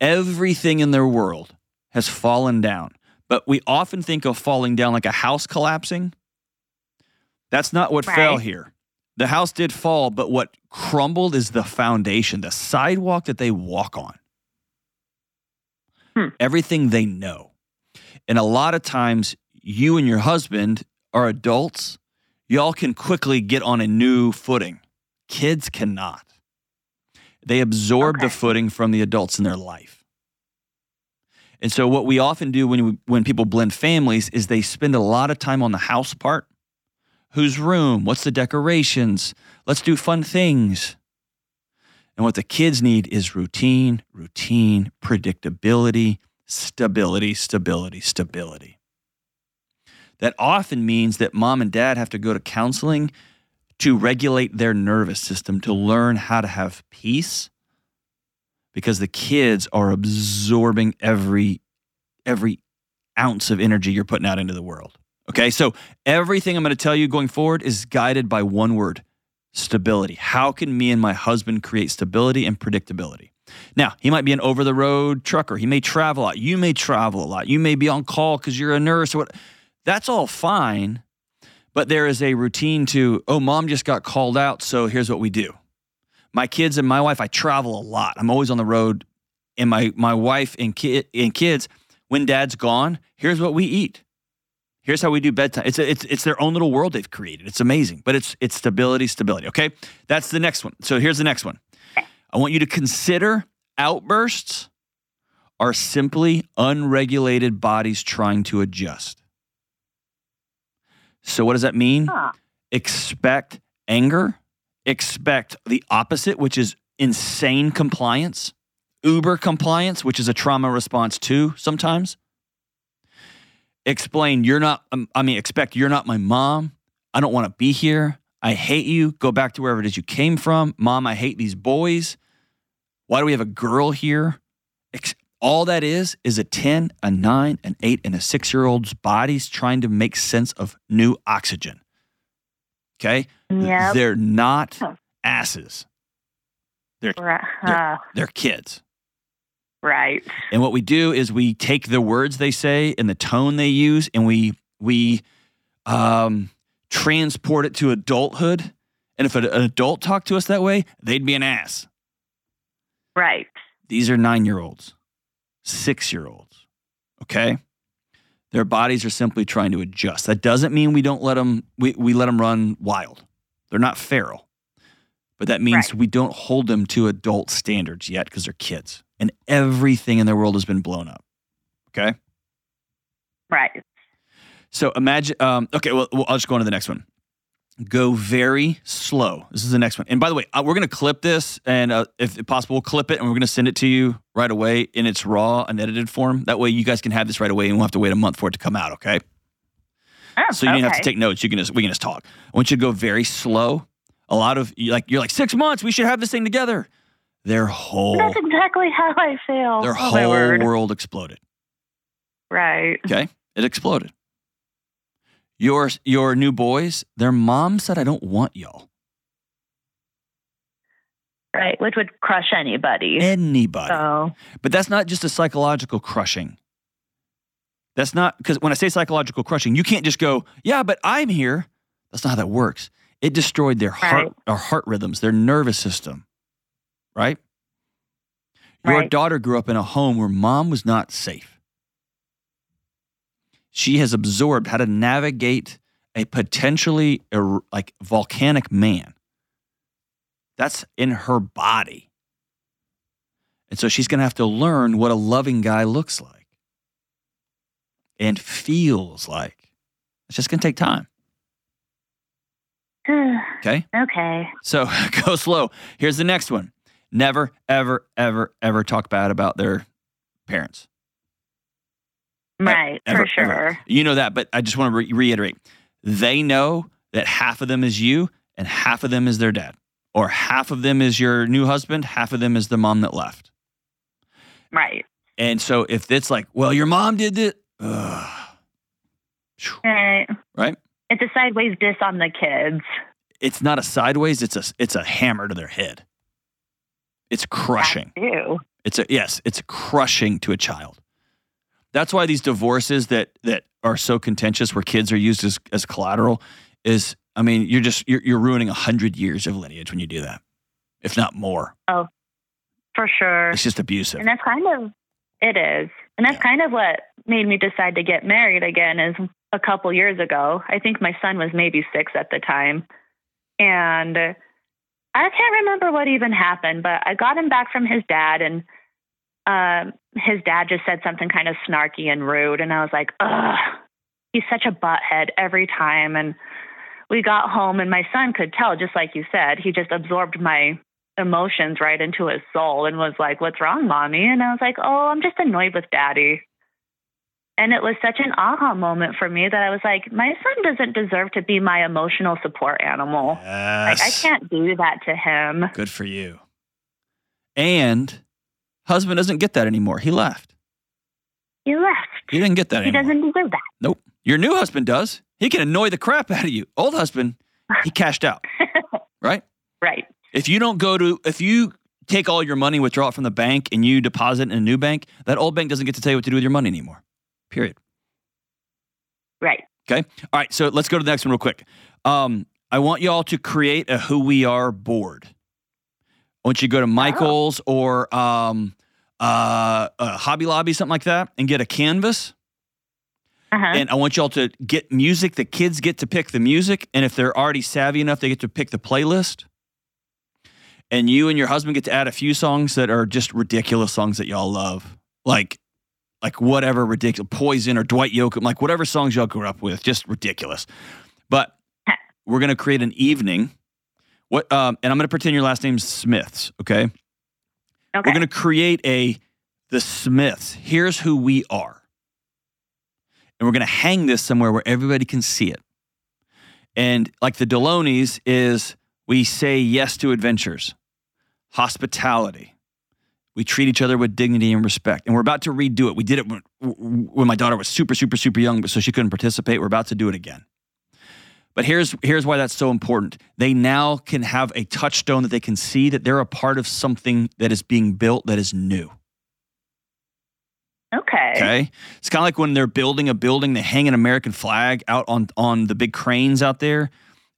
Everything in their world has fallen down, but we often think of falling down like a house collapsing. That's not what fell here. The house did fall, but what crumbled is the foundation, the sidewalk that they walk on. Everything they know. And a lot of times you and your husband are adults. Y'all can quickly get on a new footing. Kids cannot. They absorb the footing from the adults in their life. And so what we often do when people blend families is they spend a lot of time on the house part. Whose room? What's the decorations? Let's do fun things. And what the kids need is routine, routine, predictability, stability, stability, stability. That often means that mom and dad have to go to counseling to regulate their nervous system, to learn how to have peace, because the kids are absorbing every ounce of energy you're putting out into the world. Okay, so everything I'm going to tell you going forward is guided by one word, stability. How can me and my husband create stability and predictability? Now, he might be an over-the-road trucker. He may travel a lot. You may travel a lot. You may be on call because you're a nurse or what. That's all fine, but there is a routine to, oh, mom just got called out, so here's what we do. My kids and my wife, I travel a lot. I'm always on the road, and my wife and kids, when dad's gone, here's what we eat. Here's how we do bedtime. It's their own little world they've created. It's amazing, but it's stability, okay? That's the next one. So here's the next one. I want you to consider outbursts are simply unregulated bodies trying to adjust. So what does that mean? Expect anger. Expect the opposite, which is insane compliance, uber compliance, which is a trauma response too sometimes. Expect you're not my mom. I don't want to be here. I hate you. Go back to wherever it is you came from. Mom, I hate these boys. Why do we have a girl here? All that is a 10, a 9, an 8, and a 6-year-old's bodies trying to make sense of new oxygen. Okay? Yep. They're not asses. They're kids. Right. And what we do is we take the words they say and the tone they use, and we transport it to adulthood. And if an adult talked to us that way, they'd be an ass. Right. These are 9-year-olds, 6-year-olds, okay? Their bodies are simply trying to adjust. That doesn't mean we don't let them, we let them run wild. They're not feral. But that means we don't hold them to adult standards yet because they're kids. And everything in their world has been blown up. Okay? Right. So imagine, I'll just go on to the next one. Go very slow. This is the next one. And by the way, we're going to clip this, and if possible, we'll clip it, and we're going to send it to you right away in its raw, unedited form. That way you guys can have this right away, and we'll have to wait a month for it to come out, okay? So you don't have to take notes. We can just talk. I want you to go very slow. A lot of, you're like, 6 months, we should have this thing together. That's exactly how I feel. Their whole world exploded. Right. Okay? It exploded. Your new boys, their mom said, I don't want y'all. Right, which would crush anybody. So. But that's not just a psychological crushing. That's not, because when I say psychological crushing, you can't just go, yeah, but I'm here. That's not how that works. It destroyed their heart rhythms, their nervous system. Right? Your daughter grew up in a home where mom was not safe. She has absorbed how to navigate a potentially volcanic man. That's in her body. And so she's going to have to learn what a loving guy looks like and feels like. It's just going to take time. Okay? Okay. So go slow. Here's the next one. Never, ever, ever, ever talk bad about their parents. Right, ever, for sure. Ever. You know that, but I just want to reiterate. They know that half of them is you and half of them is their dad, or half of them is your new husband, half of them is the mom that left. Right. And so if it's like, well, your mom did this. Right. Right? It's a sideways diss on the kids. It's not a sideways, it's a hammer to their head. It's crushing. It's crushing to a child. That's why these divorces that are so contentious, where kids are used as collateral, is, I mean, you're ruining 100 years of lineage when you do that, if not more. Oh, for sure. It's just abusive. And that's kind of what made me decide to get married again, is a couple years ago. I think my son was maybe 6 at the time. And I can't remember what even happened, but I got him back from his dad, and his dad just said something kind of snarky and rude. And I was like, ugh, he's such a butthead every time. And we got home, and my son could tell, just like you said, he just absorbed my emotions right into his soul and was like, what's wrong, mommy? And I was like, oh, I'm just annoyed with daddy. And it was such an aha moment for me that I was like, my son doesn't deserve to be my emotional support animal. Yes. Like, I can't do that to him. Good for you. And husband doesn't get that anymore. He left. He didn't get that anymore. He doesn't deserve that. Nope. Your new husband does. He can annoy the crap out of you. Old husband, he cashed out. Right? Right. If you take all your money, withdraw it from the bank, and you deposit in a new bank, that old bank doesn't get to tell you what to do with your money anymore. Period. Right. Okay. All right. So let's go to the next one real quick. I want you all to create a Who We Are board. I want you to go to Michael's or Hobby Lobby, something like that, and get a canvas. Uh-huh. And I want you all to get music. The kids get to pick the music. And if they're already savvy enough, they get to pick the playlist. And you and your husband get to add a few songs that are just ridiculous songs that y'all love. Like whatever ridiculous, Poison or Dwight Yoakam, like whatever songs y'all grew up with, just ridiculous. But we're going to create an evening. And I'm going to pretend your last name's Smiths, okay? We're going to create the Smiths. Here's who we are. And we're going to hang this somewhere where everybody can see it. And like the Deloneys is, we say yes to adventures, hospitality. We treat each other with dignity and respect. And we're about to redo it. We did it when my daughter was super, super, super young, but so she couldn't participate. We're about to do it again. But here's why that's so important. They now can have a touchstone that they can see that they're a part of something that is being built that is new. Okay. It's kind of like when they're building a building, they hang an American flag out on the big cranes out there.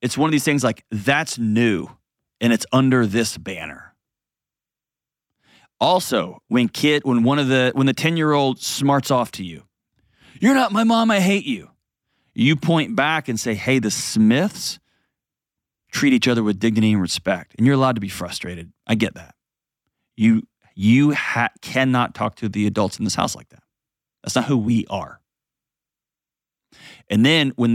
It's one of these things like, that's new, and it's under this banner. Also, when the 10-year-old smarts off to you, you're not my mom, I hate you. You point back and say, hey, the Smiths treat each other with dignity and respect. And you're allowed to be frustrated. I get that. You cannot talk to the adults in this house like that. That's not who we are. And then when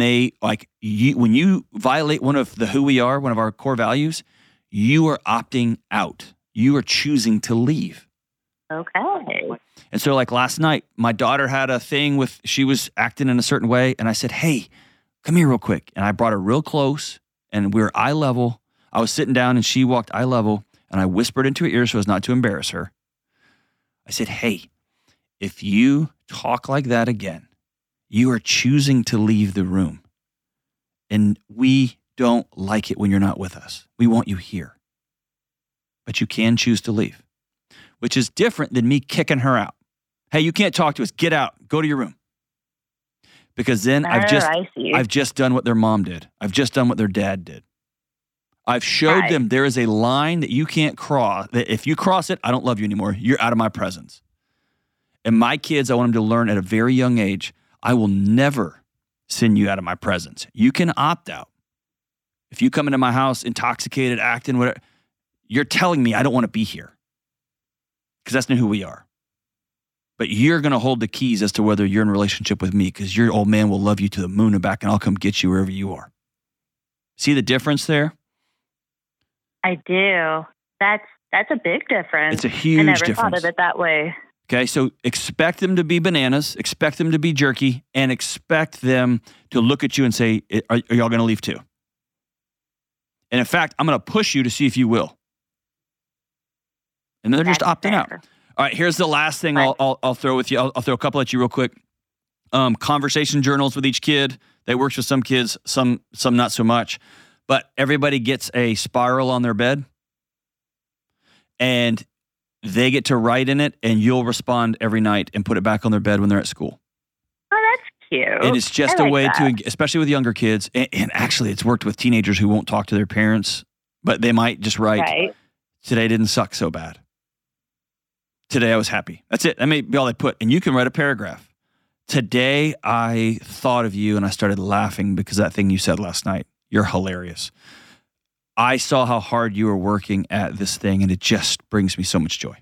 you violate one of the who we are, one of our core values, you are opting out. You are choosing to leave. Okay. And so like last night, my daughter had a thing she was acting in a certain way. And I said, hey, come here real quick. And I brought her real close and we were eye level. I was sitting down and she walked eye level and I whispered into her ear so as not to embarrass her. I said, hey, if you talk like that again, you are choosing to leave the room. And we don't like it when you're not with us. We want you here. But you can choose to leave, which is different than me kicking her out. Hey, you can't talk to us. Get out. Go to your room. Because then I've just done what their mom did. I've just done what their dad did. I've showed them there is a line that you can't cross. That if you cross it, I don't love you anymore. You're out of my presence. And my kids, I want them to learn at a very young age, I will never send you out of my presence. You can opt out. If you come into my house intoxicated, acting, whatever, you're telling me I don't want to be here because that's not who we are. But you're going to hold the keys as to whether you're in a relationship with me because your old man will love you to the moon and back, and I'll come get you wherever you are. See the difference there? I do. That's a big difference. It's a huge difference. I never thought of it that way. Okay, so expect them to be bananas, expect them to be jerky, and expect them to look at you and say, are y'all going to leave too? And in fact, I'm going to push you to see if you will. And they're just opting out. All right, here's the last thing I'll throw with you. I'll throw a couple at you real quick. Conversation journals with each kid. That works with some kids, some not so much. But everybody gets a spiral on their bed. And they get to write in it, and you'll respond every night and put it back on their bed when they're at school. Oh, that's cute. And it's just a way to, especially with younger kids, and actually it's worked with teenagers who won't talk to their parents, but they might just write, today didn't suck so bad. Today I was happy. That's it. That may be all they put. And you can write a paragraph. Today I thought of you and I started laughing because that thing you said last night. You're hilarious. I saw how hard you were working at this thing, and it just brings me so much joy.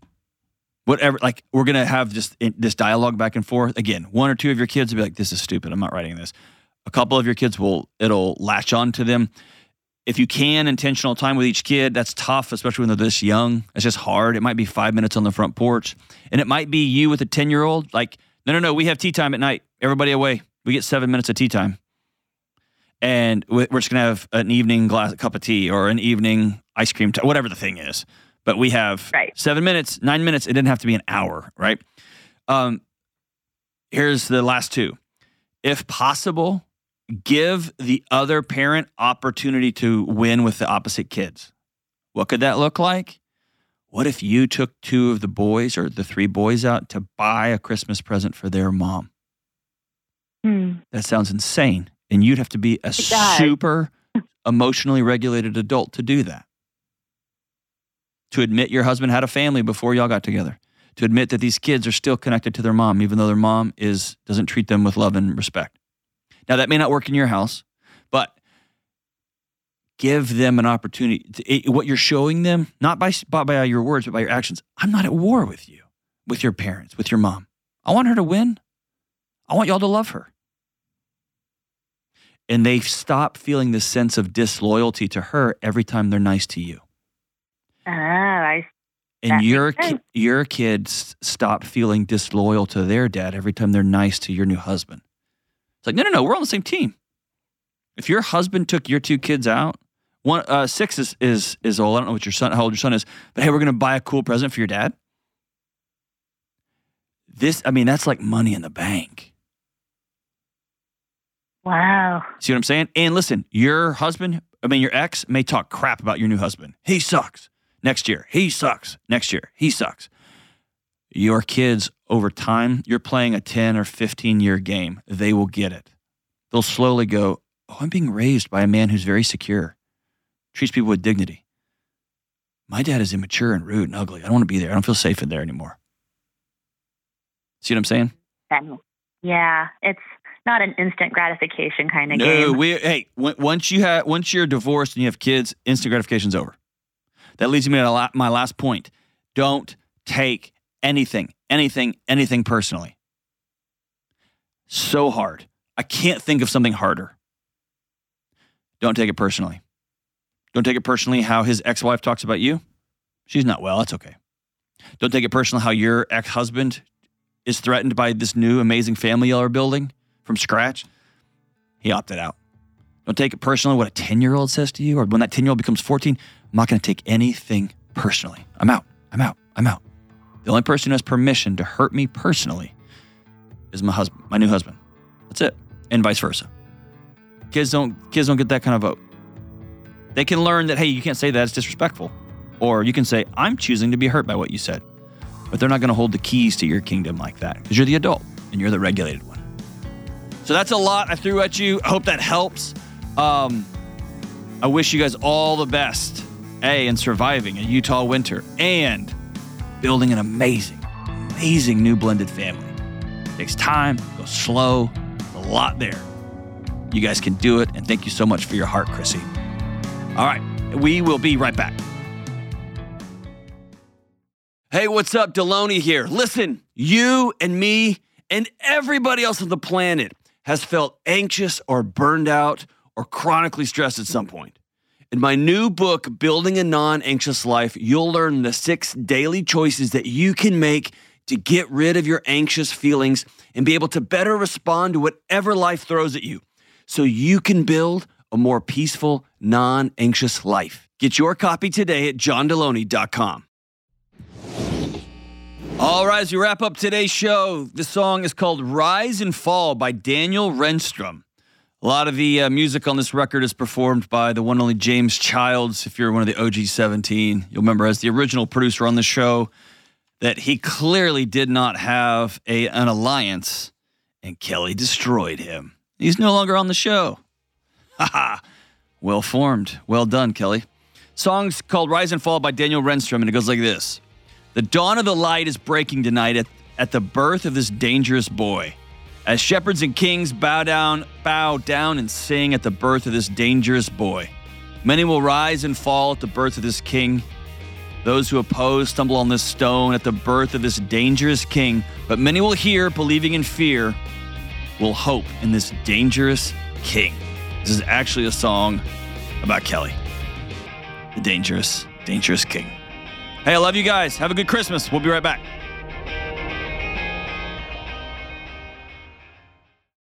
Whatever, like we're going to have just this dialogue back and forth. Again, one or two of your kids will be like, this is stupid. I'm not writing this. A couple of your kids it'll latch on to them. If you can, intentional time with each kid. That's tough, especially when they're this young. It's just hard. It might be 5 minutes on the front porch. And it might be you with a 10-year-old. Like, no, we have tea time at night. Everybody away. We get 7 minutes of tea time. And we're just going to have an evening cup of tea or an evening ice cream, whatever the thing is. But we have 7 minutes, 9 minutes. It didn't have to be an hour, right? Here's the last two. If possible, give the other parent opportunity to win with the opposite kids. What could that look like? What if you took two of the boys or the three boys out to buy a Christmas present for their mom? That sounds insane. And you'd have to be a super emotionally regulated adult to do that. To admit your husband had a family before y'all got together. To admit that these kids are still connected to their mom, even though their mom doesn't treat them with love and respect. Now, that may not work in your house, but give them an opportunity. What you're showing them, not by your words, but by your actions. I'm not at war with you, with your parents, with your mom. I want her to win. I want y'all to love her. And they stop feeling this sense of disloyalty to her every time they're nice to you. And your kids stop feeling disloyal to their dad every time they're nice to your new husband. It's like, no, we're on the same team. If your husband took your two kids out, one six is old. I don't know how old your son is, but hey, we're gonna buy a cool present for your dad. That's like money in the bank. Wow. See what I'm saying? And listen, your ex may talk crap about your new husband. He sucks. Next year, he sucks. Next year, he sucks. Your kids, over time, you're playing a 10 or 15-year game. They will get it. They'll slowly go, oh, I'm being raised by a man who's very secure, treats people with dignity. My dad is immature and rude and ugly. I don't want to be there. I don't feel safe in there anymore. See what I'm saying? Yeah, it's not an instant gratification kind of game. Once you're divorced and you have kids, instant gratification's over. That leads me to my last point. Don't take anything personally. So hard. I can't think of something harder. Don't take it personally. Don't take it personally how his ex-wife talks about you. She's not well. That's okay. Don't take it personally how your ex-husband is threatened by this new amazing family y'all are building. From scratch, he opted out. Don't take it personally what a 10-year-old says to you or when that 10-year-old becomes 14. I'm not going to take anything personally. I'm out. The only person who has permission to hurt me personally is my new husband. That's it. And vice versa. Kids don't get that kind of vote. They can learn that, hey, you can't say that. It's disrespectful. Or you can say, I'm choosing to be hurt by what you said. But they're not going to hold the keys to your kingdom like that because you're the adult and you're the regulated one. So that's a lot I threw at you. I hope that helps. I wish you guys all the best, in surviving a Utah winter and building an amazing, amazing new blended family. It takes time, go slow, a lot there. You guys can do it, and thank you so much for your heart, Chrissy. All right, we will be right back. Hey, what's up? Deloney here. Listen, you and me and everybody else on the planet has felt anxious or burned out or chronically stressed at some point. In my new book, Building a Non-Anxious Life, you'll learn the 6 daily choices that you can make to get rid of your anxious feelings and be able to better respond to whatever life throws at you so you can build a more peaceful, non-anxious life. Get your copy today at johndelony.com. All right, as we wrap up today's show, the song is called Rise and Fall by Daniel Renstrom. A lot of the music on this record is performed by the one and only James Childs. If you're one of the OG 17, you'll remember as the original producer on the show that he clearly did not have an alliance, and Kelly destroyed him. He's no longer on the show. Ha-ha. Well formed. Well done, Kelly. Song's called Rise and Fall by Daniel Renstrom, and it goes like this. The dawn of the light is breaking tonight at the birth of this dangerous boy. As shepherds and kings bow down and sing at the birth of this dangerous boy. Many will rise and fall at the birth of this king. Those who oppose stumble on this stone at the birth of this dangerous king. But many will hear, believing in fear, will hope in this dangerous king. This is actually a song about Kelly, the dangerous, dangerous king. Hey, I love you guys. Have a good Christmas. We'll be right back.